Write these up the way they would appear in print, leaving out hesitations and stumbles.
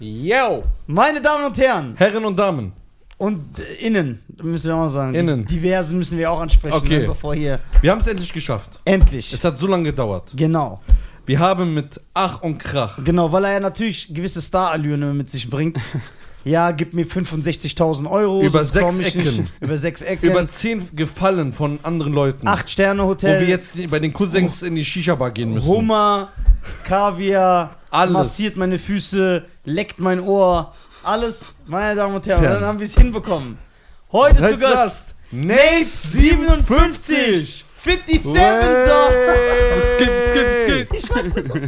Yo! Meine Damen und Herren! Herren und Damen! Und innen, müssen wir auch sagen. Innen. Diverse müssen wir auch ansprechen, okay, ne, bevor hier... Wir haben es endlich geschafft. Endlich. Es hat so lange gedauert. Genau. Wir haben mit Ach und Krach... Genau, weil er ja natürlich gewisse Starallüren mit sich bringt. Ja, gib mir 65.000 Euro. Über 6 Ecken. Über 10 Gefallen von anderen Leuten. 8-Sterne-Hotel. Wo wir jetzt bei den Cousins in die Shisha-Bar gehen müssen. Hummer, Kaviar, alles. Massiert meine Füße, leckt mein Ohr... Alles, meine Damen und Herren, dann haben wir es hinbekommen. Heute zu Gast Nate57. 57 da. Skip. Ich weiß es aus.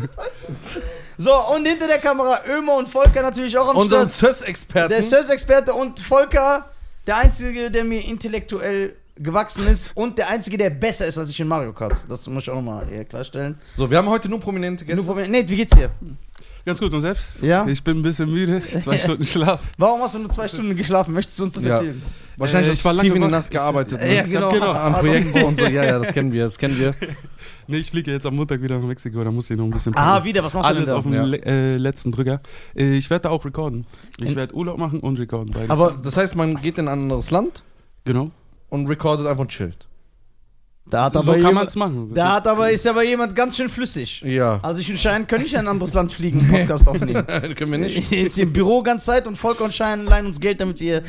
So, und hinter der Kamera Ömer und Volker natürlich auch am Start. Unseren SÖS-Experten. Der SÖS-Experte und Volker, der Einzige, der mir intellektuell gewachsen ist und der Einzige, der besser ist als ich in Mario Kart. Das muss ich auch nochmal klarstellen. So, wir haben heute nur prominente Gäste. Nate, wie geht's dir? Ganz gut, und selbst? Ja. Ich bin ein bisschen müde, 2 Stunden Schlaf. Warum hast du nur 2 Stunden geschlafen? Möchtest du uns das erzählen? Wahrscheinlich hast du tief in der Nacht gearbeitet. Ja, genau. Am Projekt und so. Ja, das kennen wir. Nee, ich fliege jetzt am Montag wieder nach Mexiko, da muss ich noch ein bisschen... Ah, wieder? Was machst du denn? Alles auf dem letzten Drücker. Ich werde da auch recorden. Ich werde Urlaub machen und recorden. Beides. Aber das heißt, man geht in ein anderes Land? Genau. Und recordet einfach und chillt. Da ist aber jemand ganz schön flüssig. Ja. Also ich und Schein können nicht in ein anderes Land fliegen, Podcast aufnehmen. Können wir nicht. Ist im Büro ganz Zeit und Volker und Schein leihen uns Geld, damit wir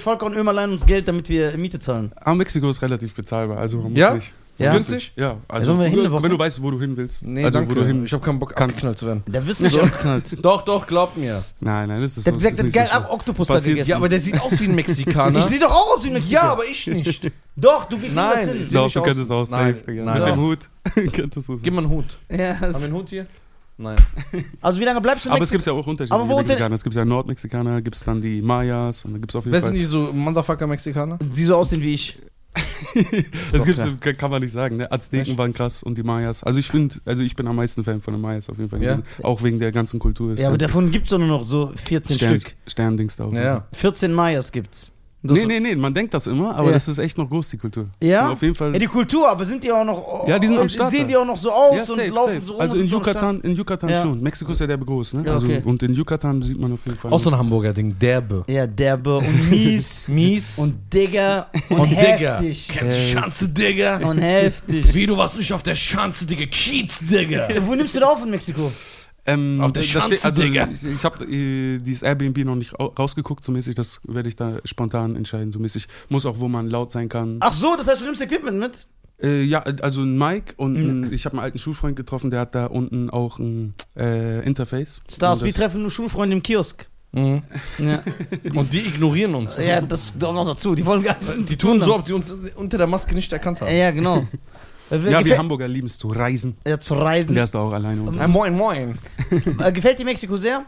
Volker und Ömer leihen uns Geld, damit wir Miete zahlen. Aber Mexiko ist relativ bezahlbar, also man muss nicht. Ja. Günstig? Ja. Also wenn du weißt, wo du hin willst. Nee, also, danke. Ich hab keinen Bock, abgeknallt zu werden. Der wirst nicht abgeknallt. Doch, glaub mir. Nein, das ist der so. Der hat gesagt, geil ab Oktopus da gegessen. Ja, aber der sieht aus wie ein Mexikaner. Ich sehe doch auch aus wie ein Mexikaner. Ja, aber ich nicht. Doch, du gehst nicht hin. Ich glaube, du könntest auch safe. Nein. Mit dem Hut. Gib mal einen Hut. Ja, haben wir einen Hut hier? Nein. Also wie lange bleibst du in Mexiko? Aber es gibt ja auch unterschiedliche Mexikaner. Es gibt ja Nordmexikaner, gibt es dann die Mayas und dann gibt es auf jeden Fall... Wer sind die so Motherfucker-Mexikaner? Die so aussehen wie ich. Das gibt's, kann man nicht sagen. Ne? Azteken waren krass und die Mayas. Also ich bin am meisten Fan von den Mayas auf jeden Fall. Ja. Auch wegen der ganzen Kultur. Ja, aber davon gibt's doch nur noch so 14 Stück. Sterndings da auch. Ja. 14 Mayas gibt's. Das nee, man denkt das immer, aber das ist echt noch groß, die Kultur. Ja? Auf jeden Fall. Ja, die Kultur, aber sind die auch noch... Oh, ja, die sind am Start. Sehen die auch noch so aus und laufen so rum. Also in Yucatan schon. Mexiko ist ja derbe groß, ne? Ja, also, okay. Und in Yucatan sieht man auf jeden Fall... Auch so ein Hamburger Ding, derbe. Ja, derbe und mies und Digger und heftig. Kennst du Schanze, Digger? Und heftig. Wie, du warst nicht auf der Schanze, Digger? Kiez, Digger. Wo nimmst du da auf in Mexiko? Auf der Schanze, also, Digga. Ich habe dieses Airbnb noch nicht rausgeguckt, so mäßig, das werde ich da spontan entscheiden, so mäßig. Muss auch, wo man laut sein kann. Ach so, das heißt, du nimmst Equipment mit? Ja, also ein Mic und ich habe einen alten Schulfreund getroffen, der hat da unten auch ein Interface. Stars, wir treffen nur Schulfreunde im Kiosk. Mhm. Ja. Und die ignorieren uns. Ja, das kommt noch dazu. Die wollen gar nicht. Die tun so, ob die uns unter der Maske nicht erkannt haben. Ja, genau. Ja, wir Hamburger lieben es zu reisen. Ja, zu reisen. Der ist da auch alleine. Moin. Gefällt dir Mexiko sehr?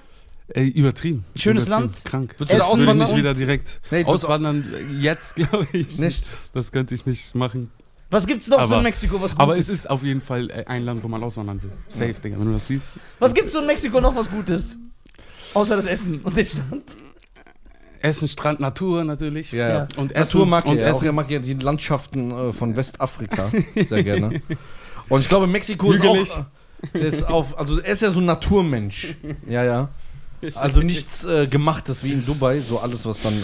Übertrieben. Schönes Land. Krank. Willst du auswandern? Nicht wieder direkt. Nee, auswandern jetzt, glaube ich. Nicht. Das könnte ich nicht machen. Was gibt's noch so in Mexiko, was gut ist? Aber es ist auf jeden Fall ein Land, wo man auswandern will. Safe, Digga, wenn du das siehst. Was gibt's so in Mexiko noch, was Gutes? Außer das Essen und den Strand. Essen, Strand, Natur natürlich. Ja. Und Natur mag ja die Landschaften von Westafrika sehr gerne. Und ich glaube, Mexiko er ist ja so ein Naturmensch. Ja. Also nichts Gemachtes wie in Dubai, so alles, was dann...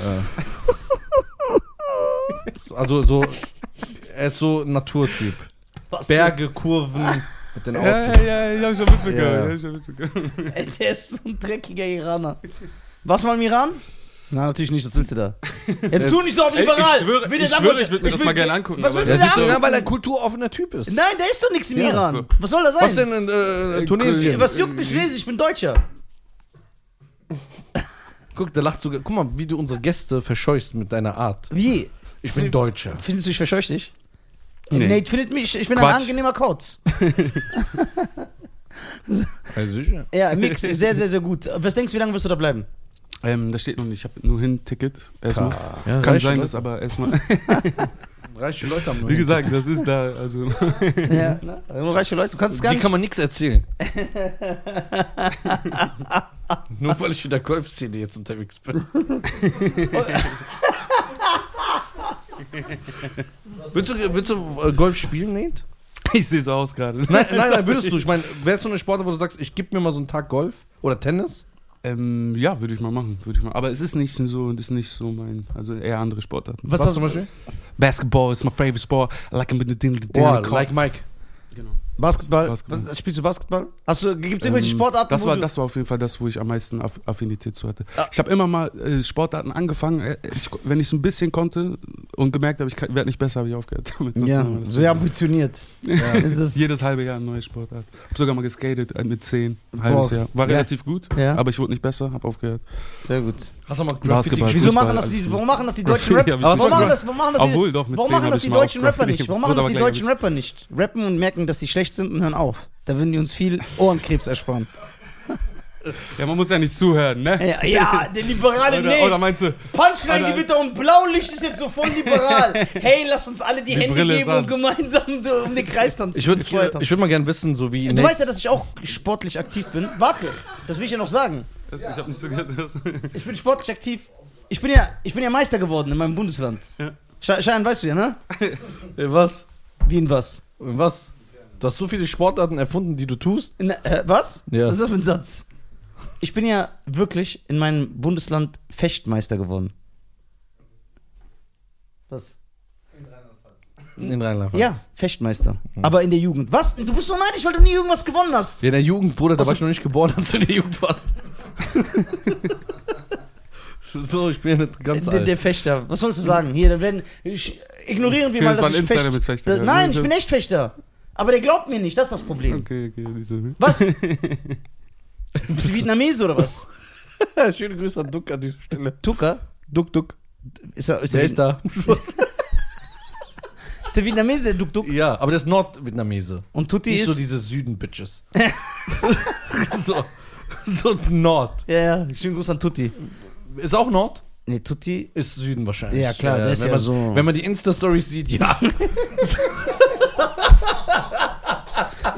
er ist so ein Naturtyp. Was? Berge, Kurven... Mit den Autos. Ja, ich hab schon mitbekommen. Ey, der ist so ein dreckiger Iraner. Warst du mal im Iran? Na, natürlich nicht, was willst du da? Jetzt tu nicht so auf liberal! Ich schwöre, ich würde mir das mal gerne angucken. Was willst du da angucken? Weil er ein kulturoffener Typ ist. Nein, da ist doch nichts im Iran. So. Was soll das sein? Was denn in Tunesien? Was juckt mich Tunesien? Ich bin Deutscher. Guck, der lacht sogar. Guck mal, wie du unsere Gäste verscheuchst mit deiner Art. Wie? Ich bin Deutscher. Findest du, ich verscheuche dich? Nee. Nate findet mich, ich bin Quatsch. Ein angenehmer Kauz. Ja, sicher. Ja, Mix, sehr, sehr, sehr gut. Was denkst du, wie lange wirst du da bleiben? Das steht noch nicht, ich habe nur Hin-Ticket. Erstmal. Ja, kann sein, dass aber erstmal. Reiche Leute haben nur Wie gesagt, das ist da. Also ja, ne? Reiche Leute, du kannst es gar nicht. Die kann man nichts erzählen. Nur weil ich in der Golf-Szene jetzt unterwegs bin. Willst du Golf spielen, Nate? Ich sehe so aus gerade. Nein, würdest du. Ich meine, wärst du eine Sportler, wo du sagst, ich gebe mir mal so einen Tag Golf oder Tennis? Ja, würde ich mal machen. Aber es ist nicht so mein, also eher andere Sportarten. Was hast du zum Beispiel? Basketball is my favorite sport. I like him in the like Mike. Genau. Basketball. Was, spielst du Basketball? Gibt es irgendwelche Sportarten? Das war auf jeden Fall das, wo ich am meisten Affinität zu hatte. Ah. Ich habe immer mal Sportarten angefangen, wenn ich so ein bisschen konnte und gemerkt habe, ich werde nicht besser, habe ich aufgehört. Sehr ambitioniert. Ja. Jedes halbe Jahr eine neue Sportart. Habe sogar mal geskatet mit 10, ein halbes Jahr. War relativ gut, aber ich wurde nicht besser, habe aufgehört. Sehr gut. Hast du mal Basketball? Warum machen das die deutschen Rapper? Warum machen das die deutschen Rapper nicht? Warum machen das die deutschen Rapper nicht? Rappen und merken, dass sie schlecht sind und hören auf. Da würden die uns viel Ohrenkrebs ersparen. Ja, man muss ja nicht zuhören, ne? Ja, der liberale oder meinst du? Punchline-Gewitter und Blaulicht ist jetzt so voll liberal. Hey, lass uns alle die Hände Brille geben und gemeinsam um den Kreis tanzen. Ich würde mal gerne wissen, so wie... Du weißt ja, dass ich auch sportlich aktiv bin. Warte, das will ich ja noch sagen. Ich hab nicht so gehört. Ich bin sportlich aktiv. Ich bin ja Meister geworden in meinem Bundesland. Ja. Schein, weißt du ja, ne? Was? Wie in was? In was? Du hast so viele Sportarten erfunden, die du tust. Was? Ja. Was ist das für ein Satz? Ich bin ja wirklich in meinem Bundesland Fechtmeister geworden. Was? In Rheinland-Pfalz. Ja, Fechtmeister. Mhm. Aber in der Jugend. Was? Du bist so neidisch, weil du nie irgendwas gewonnen hast. Ja, in der Jugend, Bruder, da war ich noch nicht geboren, als du in der Jugend warst. So, ich bin nicht ganz alt. Der Fechter. Was sollst du sagen? Hier, dann ignorieren wir mal, dass ich Fechter bin. Nein, ich bin echt Fechter. Aber der glaubt mir nicht, das ist das Problem. Okay. Was? Bist du Vietnamese oder was? Schöne Grüße an Duk an dieser Stelle. Tuka? Duk. Ist der da? Ist der Vietnamese, der Duk? Ja, aber der ist Nordvietnamese. Und Tutti ist so diese Süden-Bitches. so Nord. Ja, schönen Grüße an Tutti. Ist auch Nord? Nee, Tutti ist Süden wahrscheinlich. Ja, klar, das ist ja so. Wenn man die Insta-Stories sieht, ja.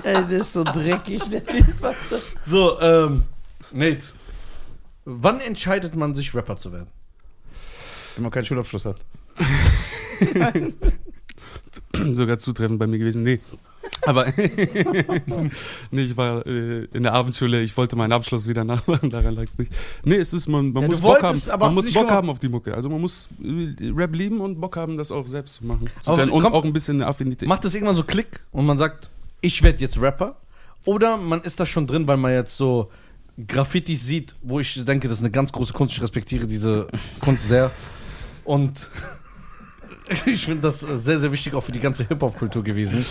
Ey, das ist so dreckig, der Typ. So, Nate, wann entscheidet man sich, Rapper zu werden? Wenn man keinen Schulabschluss hat. Sogar zutreffend bei mir gewesen, nee. Aber nee, ich war in der Abendschule, ich wollte meinen Abschluss wieder nachmachen, daran lag es nicht. Nee, es ist, man muss Bock haben, auf die Mucke. Also man muss Rap lieben und Bock haben, das auch selbst zu machen. Auch ein bisschen eine Affinität. Macht das irgendwann so Klick und man sagt, ich werde jetzt Rapper? Oder man ist da schon drin, weil man jetzt so Graffitis sieht, wo ich denke, das ist eine ganz große Kunst, ich respektiere diese Kunst sehr. Und... ich finde das sehr, sehr wichtig, auch für die ganze Hip-Hop-Kultur gewesen.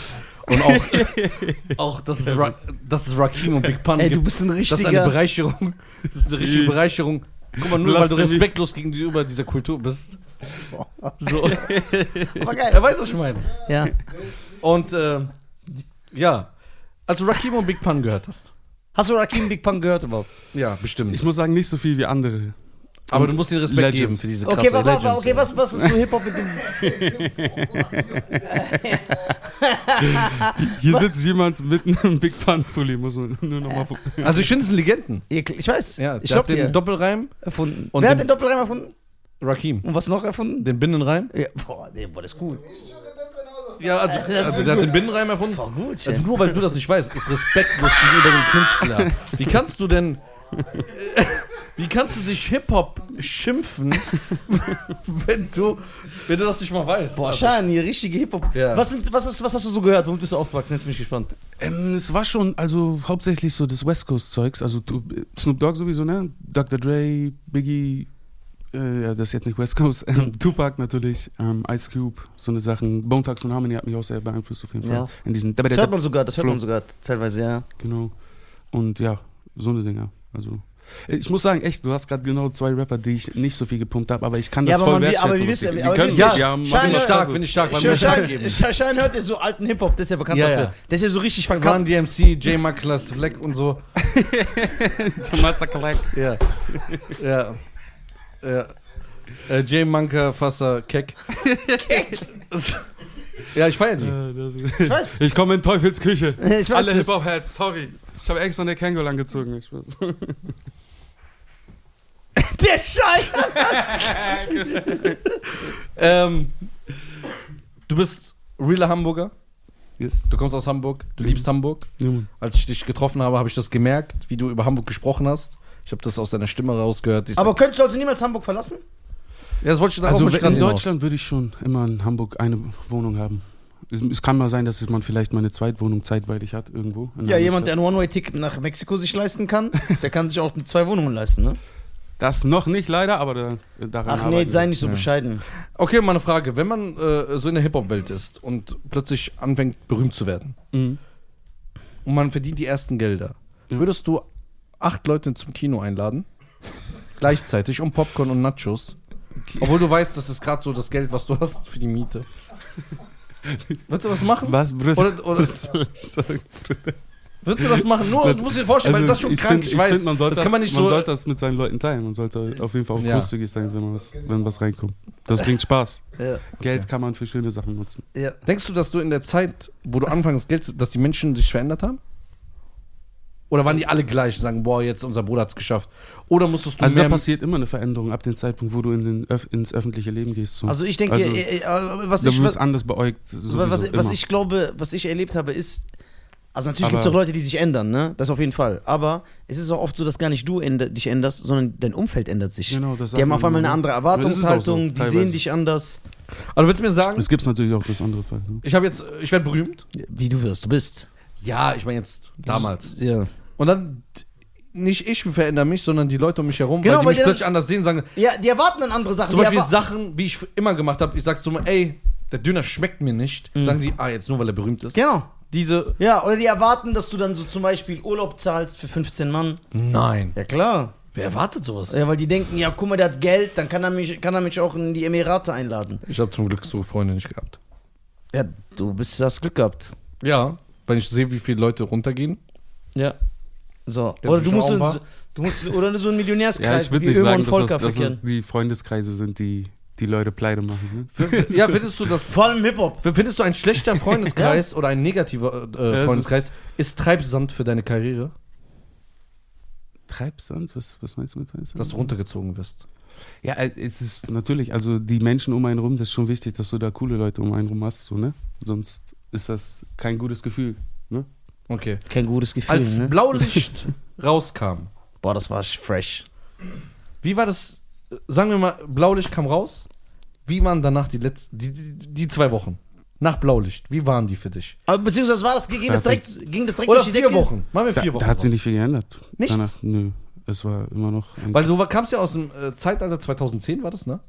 Und auch dass es Rakim und Big Pun gibt. Ey, du bist ein richtiger... Das ist eine Bereicherung. Das ist eine richtige Bereicherung. Guck mal, nur weil du respektlos gegenüber dieser Kultur bist. So. Aber geil. Er weiß, was ich meine. Ja. Und, ja. Als du Rakim und Big Pun gehört hast. Hast du Rakim und Big Pun gehört überhaupt? Ja, bestimmt. Ich muss sagen, nicht so viel wie andere. Aber du musst den Respekt geben für diese krasse Legends. Okay, was ist so Hip-Hop mit dem... Hier sitzt jemand mit einem Big Pun-Pulli, muss man nur nochmal... Also ich finde, es sind Legenden. Ich weiß. Ja, ich habe den Doppelreim erfunden. Wer hat den Doppelreim erfunden? Rakim. Und was noch erfunden? Den Binnenreim. Ja, boah, das ist cool. Ja, also der hat den Binnenreim erfunden. Boah, gut. Also nur weil du das nicht weißt, ist respektlos gegenüber dem Künstler. Wie kannst du denn... Wie kannst du dich Hip-Hop schimpfen, wenn du das nicht mal weißt? Boah, Schan, hier richtige Hip-Hop. Ja. Was hast du so gehört? Womit bist du aufgewachsen? Jetzt bin ich gespannt. Es war schon, also hauptsächlich so das West Coast-Zeugs. Also Snoop Dogg sowieso, ne? Dr. Dre, Biggie, das ist jetzt nicht West Coast, Tupac natürlich, Ice Cube, so eine Sachen. Bone Thugs-N Harmony hat mich auch sehr beeinflusst auf jeden Fall. Ja. In diesen das hört man sogar teilweise, ja. Genau. Und ja, so eine Dinger. Also... Ich muss sagen, echt, du hast gerade genau 2 Rapper, die ich nicht so viel gepumpt habe, aber ich kann das voll wertschätzen. Aber wir wissen, finde ich stark. Schein hört ja so alten Hip-Hop, der ist ja bekannt dafür. Ja. Der ist ja so richtig verkackt. Run DMC, J. Maklas Fleck und so. J. Master Collect. Ja. J. Manka Fasser Keck. Keck. Ja, ich feiere die. Ich weiß. Ich komme in Teufels Küche. Ich weiß, alle Hip-Hop-Heads, sorry. Ich habe extra eine Kangol angezogen. Ich weiß. Der Scheiß! Du bist realer Hamburger. Yes. Du kommst aus Hamburg. Du liebst Hamburg. Ja. Als ich dich getroffen habe, habe ich das gemerkt, wie du über Hamburg gesprochen hast. Ich habe das aus deiner Stimme rausgehört. Aber könntest du also niemals Hamburg verlassen? Ja, das wollte ich dann also auch nicht. Also in Deutschland würde ich schon immer in Hamburg eine Wohnung haben. Es kann mal sein, dass man vielleicht mal eine Zweitwohnung zeitweilig hat irgendwo. Ja, jemand, der ein One-Way-Ticket nach Mexiko sich leisten kann, der kann sich auch zwei Wohnungen leisten, ne? Das noch nicht leider, aber daran arbeiten. Ach nee, sei nicht so bescheiden. Okay, mal eine Frage. Wenn man so in der Hip-Hop-Welt ist und plötzlich anfängt, berühmt zu werden und man verdient die ersten Gelder, würdest du 8 Leute zum Kino einladen? Gleichzeitig um Popcorn und Nachos. Obwohl du weißt, das ist gerade so das Geld, was du hast für die Miete. Würdest du was machen? Was, Bruder? Oder was soll ich sagen, Bruder? Würdest du das machen? Nur, du musst dir vorstellen, weil das ist schon krank, ich weiß. Find, man sollte das mit seinen Leuten teilen. Man sollte auf jeden Fall auch großzügig sein, wenn was reinkommt. Das bringt Spaß. Ja. Geld kann man für schöne Sachen nutzen. Ja. Denkst du, dass du in der Zeit, wo du anfängst, dass die Menschen sich verändert haben? Oder waren die alle gleich und sagen, boah, jetzt unser Bruder hat's geschafft? Oder musstest du da passiert immer eine Veränderung ab dem Zeitpunkt, wo du ins öffentliche Leben gehst. So. Also ich denke, was ich erlebt habe, ist, also natürlich gibt es auch Leute, die sich ändern, ne? Das auf jeden Fall. Aber es ist auch oft so, dass gar nicht du dich änderst, sondern dein Umfeld ändert sich. Genau, das die haben auf einmal eine andere Erwartungshaltung, die sehen dich anders. Also willst du mir sagen? Es gibt natürlich auch das andere Fall. Ne? Ich werde berühmt. Wie du bist. Ja, ich meine jetzt damals. Ja. Und dann, nicht ich verändere mich, sondern die Leute um mich herum, genau, weil die mich plötzlich anders sehen, sagen... Ja, die erwarten dann andere Sachen. Zum Beispiel Sachen, wie ich immer gemacht habe. Ich sage so mal, ey, der Döner schmeckt mir nicht. Sagen die, jetzt nur, weil er berühmt ist. Genau. Oder die erwarten, dass du dann so zum Beispiel Urlaub zahlst für 15 Mann. Nein. Ja, klar. Wer erwartet sowas? Ja, weil die denken, ja, guck mal, der hat Geld, dann kann er mich auch in die Emirate einladen. Ich habe zum Glück so Freunde nicht gehabt. Ja, hast Glück gehabt. Ja, weil ich sehe, wie viele Leute runtergehen. Ja. So. Oder du musst so ein Millionärskreis. Ja, ich würde nicht sagen, dass das die Freundeskreise sind, die Leute pleite machen. Ne? Ja, findest du das... Vor allem Hip-Hop. Findest du, ein schlechter Freundeskreis oder ein negativer Freundeskreis ist Treibsand für deine Karriere? Treibsand? Was meinst du mit Treibsand? Dass du runtergezogen wirst. Ja, es ist natürlich, also die Menschen um einen rum, das ist schon wichtig, dass du da coole Leute um einen rum hast, so, ne? Sonst ist das kein gutes Gefühl, ne? Okay. Kein gutes Gefühl, als Blaulicht rauskam. Boah, das war fresh. Wie war das... Sagen wir mal, Blaulicht kam raus. Wie waren danach die 2 Wochen? Nach Blaulicht, wie waren die für dich? Aber beziehungsweise ging das direkt durch die Decke? Oder 4 Wochen, machen wir 4 Wochen. Da hat sich nicht viel geändert. Nichts? Danach, nö, es war immer noch... Weil du kamst ja aus dem Zeitalter 2010, war das, ne?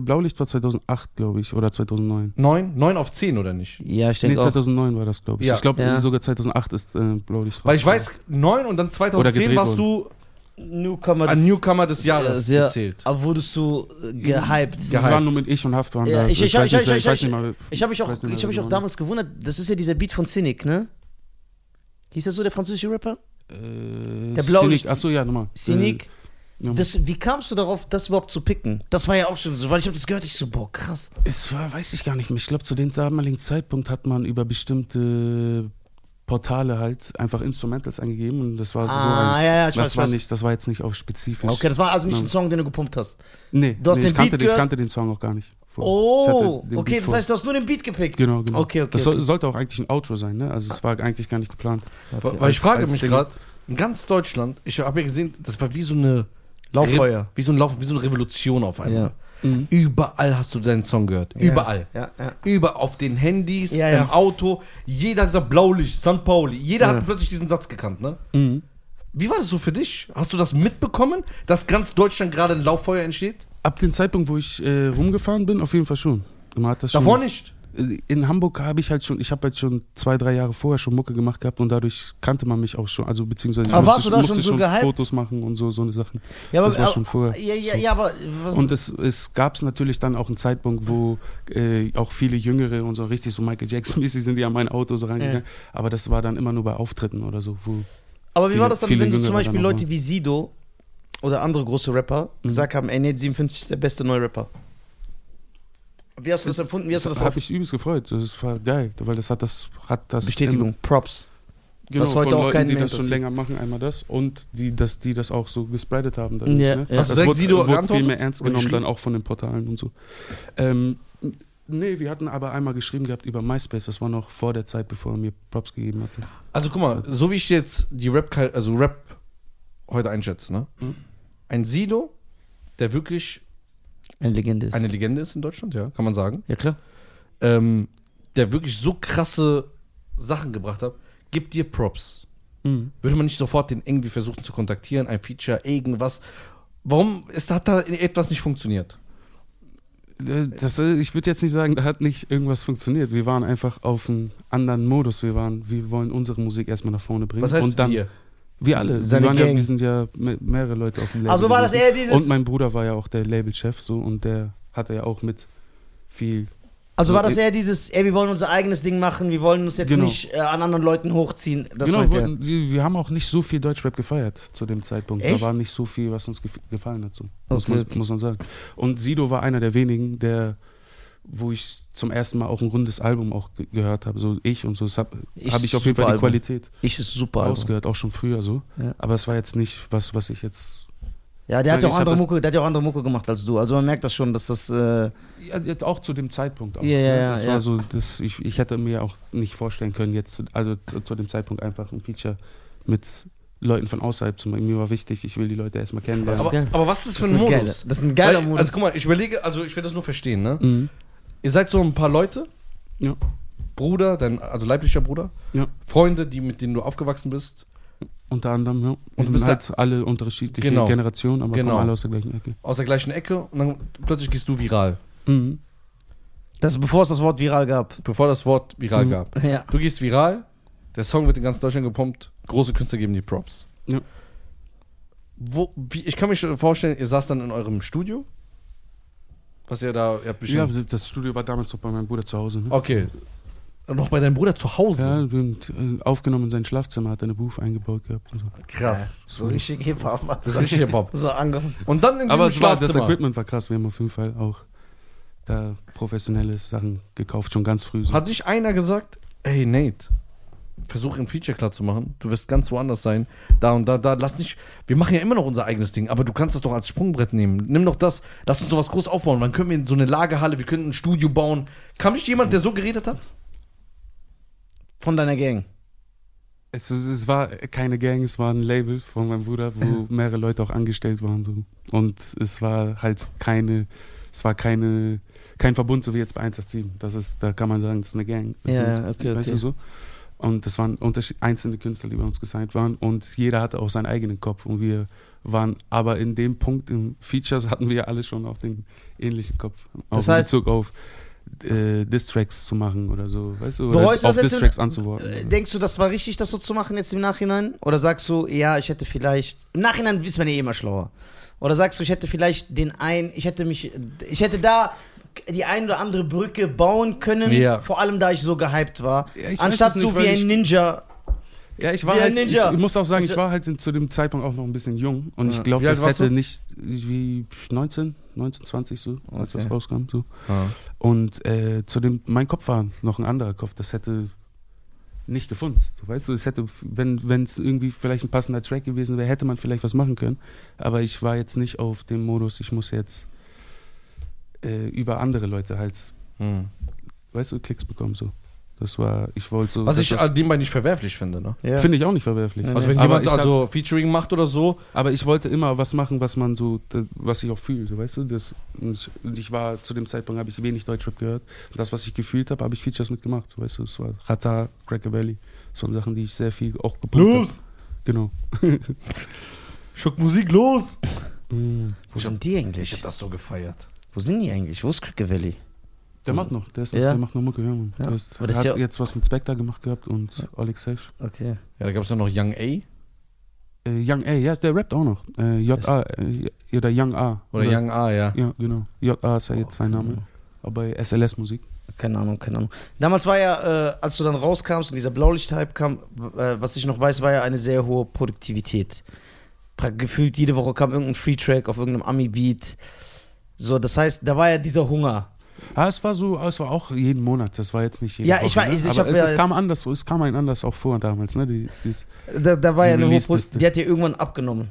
Blaulicht war 2008, glaube ich, oder 2009. 9 auf 10, oder nicht? Ja, ich denke auch. 2009 war das, glaube ich. Ja. Ich glaube sogar 2008 ist Blaulicht raus. Weil ich weiß, 9 und dann 2010 warst du... Newcomer des Jahres gezählt. Aber wurdest du gehypt? Wir waren nur mit Ich und Haft. Ich habe mich auch damals gewundert, das ist ja dieser Beat von Cynic, ne? Hieß das so, der französische Rapper? Der Blaulicht. Achso, ja, nochmal. Cynic. Wie kamst du darauf, das überhaupt zu picken? Das war ja auch schon so, weil ich habe das gehört, ich so, boah, krass. Es war, weiß ich gar nicht mehr. Ich glaube, zu dem damaligen Zeitpunkt hat man über bestimmte... Portale halt einfach Instrumentals eingegeben und das war so eins. Ja, das war jetzt nicht auf spezifisch. Okay, das war also nicht ein Song, den du gepumpt hast. Nee, du hast den Beat ich kannte den Song auch gar nicht. Okay, das heißt, du hast nur den Beat gepickt. Genau. Okay. Das sollte auch eigentlich ein Outro sein, ne? Also es war eigentlich gar nicht geplant. Okay. Weil ich frage mich gerade, in ganz Deutschland, ich habe ja gesehen, das war wie so eine Lauffeuer, wie so eine Revolution auf einmal. Ja. Mhm. Überall hast du deinen Song gehört. Ja. Überall. Ja. Überall auf den Handys, im Auto. Jeder hat gesagt, Blaulicht, St. Pauli. Jeder hat plötzlich diesen Satz gekannt, ne? Mhm. Wie war das so für dich? Hast du das mitbekommen, dass ganz Deutschland gerade ein Lauffeuer entsteht? Ab dem Zeitpunkt, wo ich rumgefahren bin, auf jeden Fall schon. Man hat das schon. Davor nicht? In Hamburg habe ich schon 2-3 Jahre vorher schon Mucke gemacht gehabt und dadurch kannte man mich auch schon, also beziehungsweise ich musste schon Fotos machen und so eine Sachen. Ja, aber, das war schon vorher. Ja, aber und es gab natürlich dann auch einen Zeitpunkt, wo auch viele Jüngere und so richtig so Michael Jackson-mäßig sind, die an mein Auto so reingegangen. Ja. Aber das war dann immer nur bei Auftritten oder so. Aber wie war das dann, wenn so zum Beispiel Leute wie Sido oder andere große Rapper gesagt haben, ey, Nate57 ist der beste neue Rapper? Wie hast du das empfunden? Das hat mich übelst gefreut. Das war geil, weil das hat Bestätigung, Props. Genau, was heute von auch Leuten, die das schon länger machen, einmal das und die das auch so gespreadet haben. Dadurch, ne? Also das wurde viel mehr ernst genommen, dann auch von den Portalen und so. Wir hatten aber einmal geschrieben gehabt über MySpace. Das war noch vor der Zeit, bevor er mir Props gegeben hatte. Also guck mal, so wie ich jetzt die Rap heute einschätze, ne? Mhm. Ein Sido, der wirklich eine Legende ist. Eine Legende ist in Deutschland, ja, kann man sagen. Ja, klar. Der wirklich so krasse Sachen gebracht hat, gibt dir Props. Mhm. Würde man nicht sofort den irgendwie versuchen zu kontaktieren, ein Feature, irgendwas. Warum hat da etwas nicht funktioniert? Das, ich würde jetzt nicht sagen, da hat nicht irgendwas funktioniert. Wir waren einfach auf einem anderen Modus. Wir wollen unsere Musik erstmal nach vorne bringen. Was heißt und dann wir? Wir alle. Wir sind ja mehrere Leute auf dem Label. Also war das eher dieses... Und mein Bruder war ja auch der Labelchef so, und der hatte ja auch mit viel... Also war das eher dieses, wir wollen unser eigenes Ding machen, wir wollen uns jetzt nicht an anderen Leuten hochziehen. Das wir haben auch nicht so viel Deutschrap gefeiert zu dem Zeitpunkt. Echt? Da war nicht so viel, was uns gefallen hat, so. Muss man sagen. Und Sido war einer der wenigen, wo ich zum ersten Mal auch ein rundes Album auch gehört habe. So ich und so, das habe ich auf jeden Fall die Album. Qualität rausgehört, auch schon früher so. Ja. Aber es war jetzt nicht was ich jetzt... Ja, der hat ja auch andere Mucke gemacht als du. Also man merkt das schon, dass das... auch zu dem Zeitpunkt auch. Das war so, dass ich hätte mir auch nicht vorstellen können, jetzt zu dem Zeitpunkt einfach ein Feature mit Leuten von außerhalb zu machen. Mir war wichtig, ich will die Leute erstmal kennenlernen. Aber was ist das für ein Modus? Das ist ein geiler Modus. Also guck mal, ich überlege, ich will das nur verstehen, ne? Mhm. Ihr seid so ein paar Leute, ja. Bruder, also leiblicher Bruder, ja. Freunde, mit denen du aufgewachsen bist. Unter anderem, ja. Und sind halt alle unterschiedliche Generationen, aber kommen alle aus der gleichen Ecke. Aus der gleichen Ecke und dann plötzlich gehst du viral. Mhm. Das, bevor es das Wort viral gab. Ja. Du gehst viral, der Song wird in ganz Deutschland gepumpt, große Künstler geben die Props. Ja. Ich kann mich vorstellen, ihr saßt dann in eurem Studio. Was ihr habt bestimmt... Ja, das Studio war damals noch bei meinem Bruder zu Hause. Ne? Okay. Noch bei deinem Bruder zu Hause? Ja, aufgenommen in sein Schlafzimmer, hat er eine Booth eingebaut gehabt. Und so. Krass. So richtig Hip-Hop. So angefangen. Und dann in diesem Schlafzimmer. Aber das Equipment war krass. Wir haben auf jeden Fall auch da professionelle Sachen gekauft, schon ganz früh. So. Hat dich einer gesagt, hey Nate, versuch ein Feature klar zu machen, du wirst ganz woanders sein, da und da, lass nicht, wir machen ja immer noch unser eigenes Ding, aber du kannst das doch als Sprungbrett nehmen, nimm doch das, lass uns sowas groß aufbauen, dann können wir in so eine Lagerhalle, wir können ein Studio bauen. Kam nicht jemand, der so geredet hat? Von deiner Gang? Es war keine Gang, es war ein Label von meinem Bruder, wo mehrere Leute auch angestellt waren. So. Und es war halt kein Verbund, so wie jetzt bei 187. Da kann man sagen, das ist eine Gang. Ja, okay, weißt du so? Und das waren einzelne Künstler, die bei uns gesigned waren. Und jeder hatte auch seinen eigenen Kopf. Und wir waren aber in dem Punkt, in Features, hatten wir alle schon auch den ähnlichen Kopf. Das heißt, in Bezug auf Diss-Tracks zu machen oder so, weißt du? Oder auf Diss-Tracks anzuworten. Denkst du, das war richtig, das so zu machen jetzt im Nachhinein? Oder sagst du, ja, ich hätte vielleicht... Im Nachhinein ist man ja eh immer schlauer. Oder sagst du, ich hätte vielleicht ich hätte da die ein oder andere Brücke bauen können, vor allem da ich so gehypt war. Ja, anstatt so wie ein Ninja... Ja, ich war halt, ich muss auch sagen, ich war halt zu dem Zeitpunkt auch noch ein bisschen jung und ich glaube, das hätte nicht wie 19, 20 so, als das rauskam so. Ah. Und mein Kopf war noch ein anderer Kopf, das hätte nicht gefunzt, weißt du, es hätte, wenn es irgendwie vielleicht ein passender Track gewesen wäre, hätte man vielleicht was machen können, aber ich war jetzt nicht auf dem Modus, ich muss jetzt über andere Leute halt, weißt du, Klicks bekommen so. Das war, ich wollte so. Was ich nebenbei nicht verwerflich finde, ne? Ja. Finde ich auch nicht verwerflich. Also, wenn jemand Featuring macht oder so. Aber ich wollte immer was machen, was ich auch fühle, weißt du? Ich war zu dem Zeitpunkt, habe ich wenig Deutschrap gehört. Das, was ich gefühlt habe, habe ich Features mitgemacht, weißt du? Das war Rata, Cracker Valley. Das waren Sachen, die ich sehr viel auch gepumpt habe. Los! Genau. Schockmusik, los! Wo sind die eigentlich? Ich habe das so gefeiert. Wo sind die eigentlich? Wo ist Cracker Valley? Der macht noch, der macht noch Mucke. Ja. Der hat jetzt was mit Spectre gemacht gehabt und Oleg Sesh. Okay. Ja, da gab es ja noch Young A. Young A, ja, der rappt auch noch. J.A. Oder Young A. Oder Young A, ja. Ja, genau. J.A. ist ja jetzt sein Name. Aber bei SLS-Musik. Keine Ahnung. Damals war ja, als du dann rauskamst und dieser Blaulicht-Hype kam, was ich noch weiß, war ja eine sehr hohe Produktivität. Gefühlt jede Woche kam irgendein Free-Track auf irgendeinem Ami-Beat. So, das heißt, da war ja dieser Hunger. Ja, es war auch jeden Monat, das war jetzt nicht jeden Monat. Ja, es kam ein anders auch vor damals, ne? Da war ja eine Hochpost, die hat ja irgendwann abgenommen.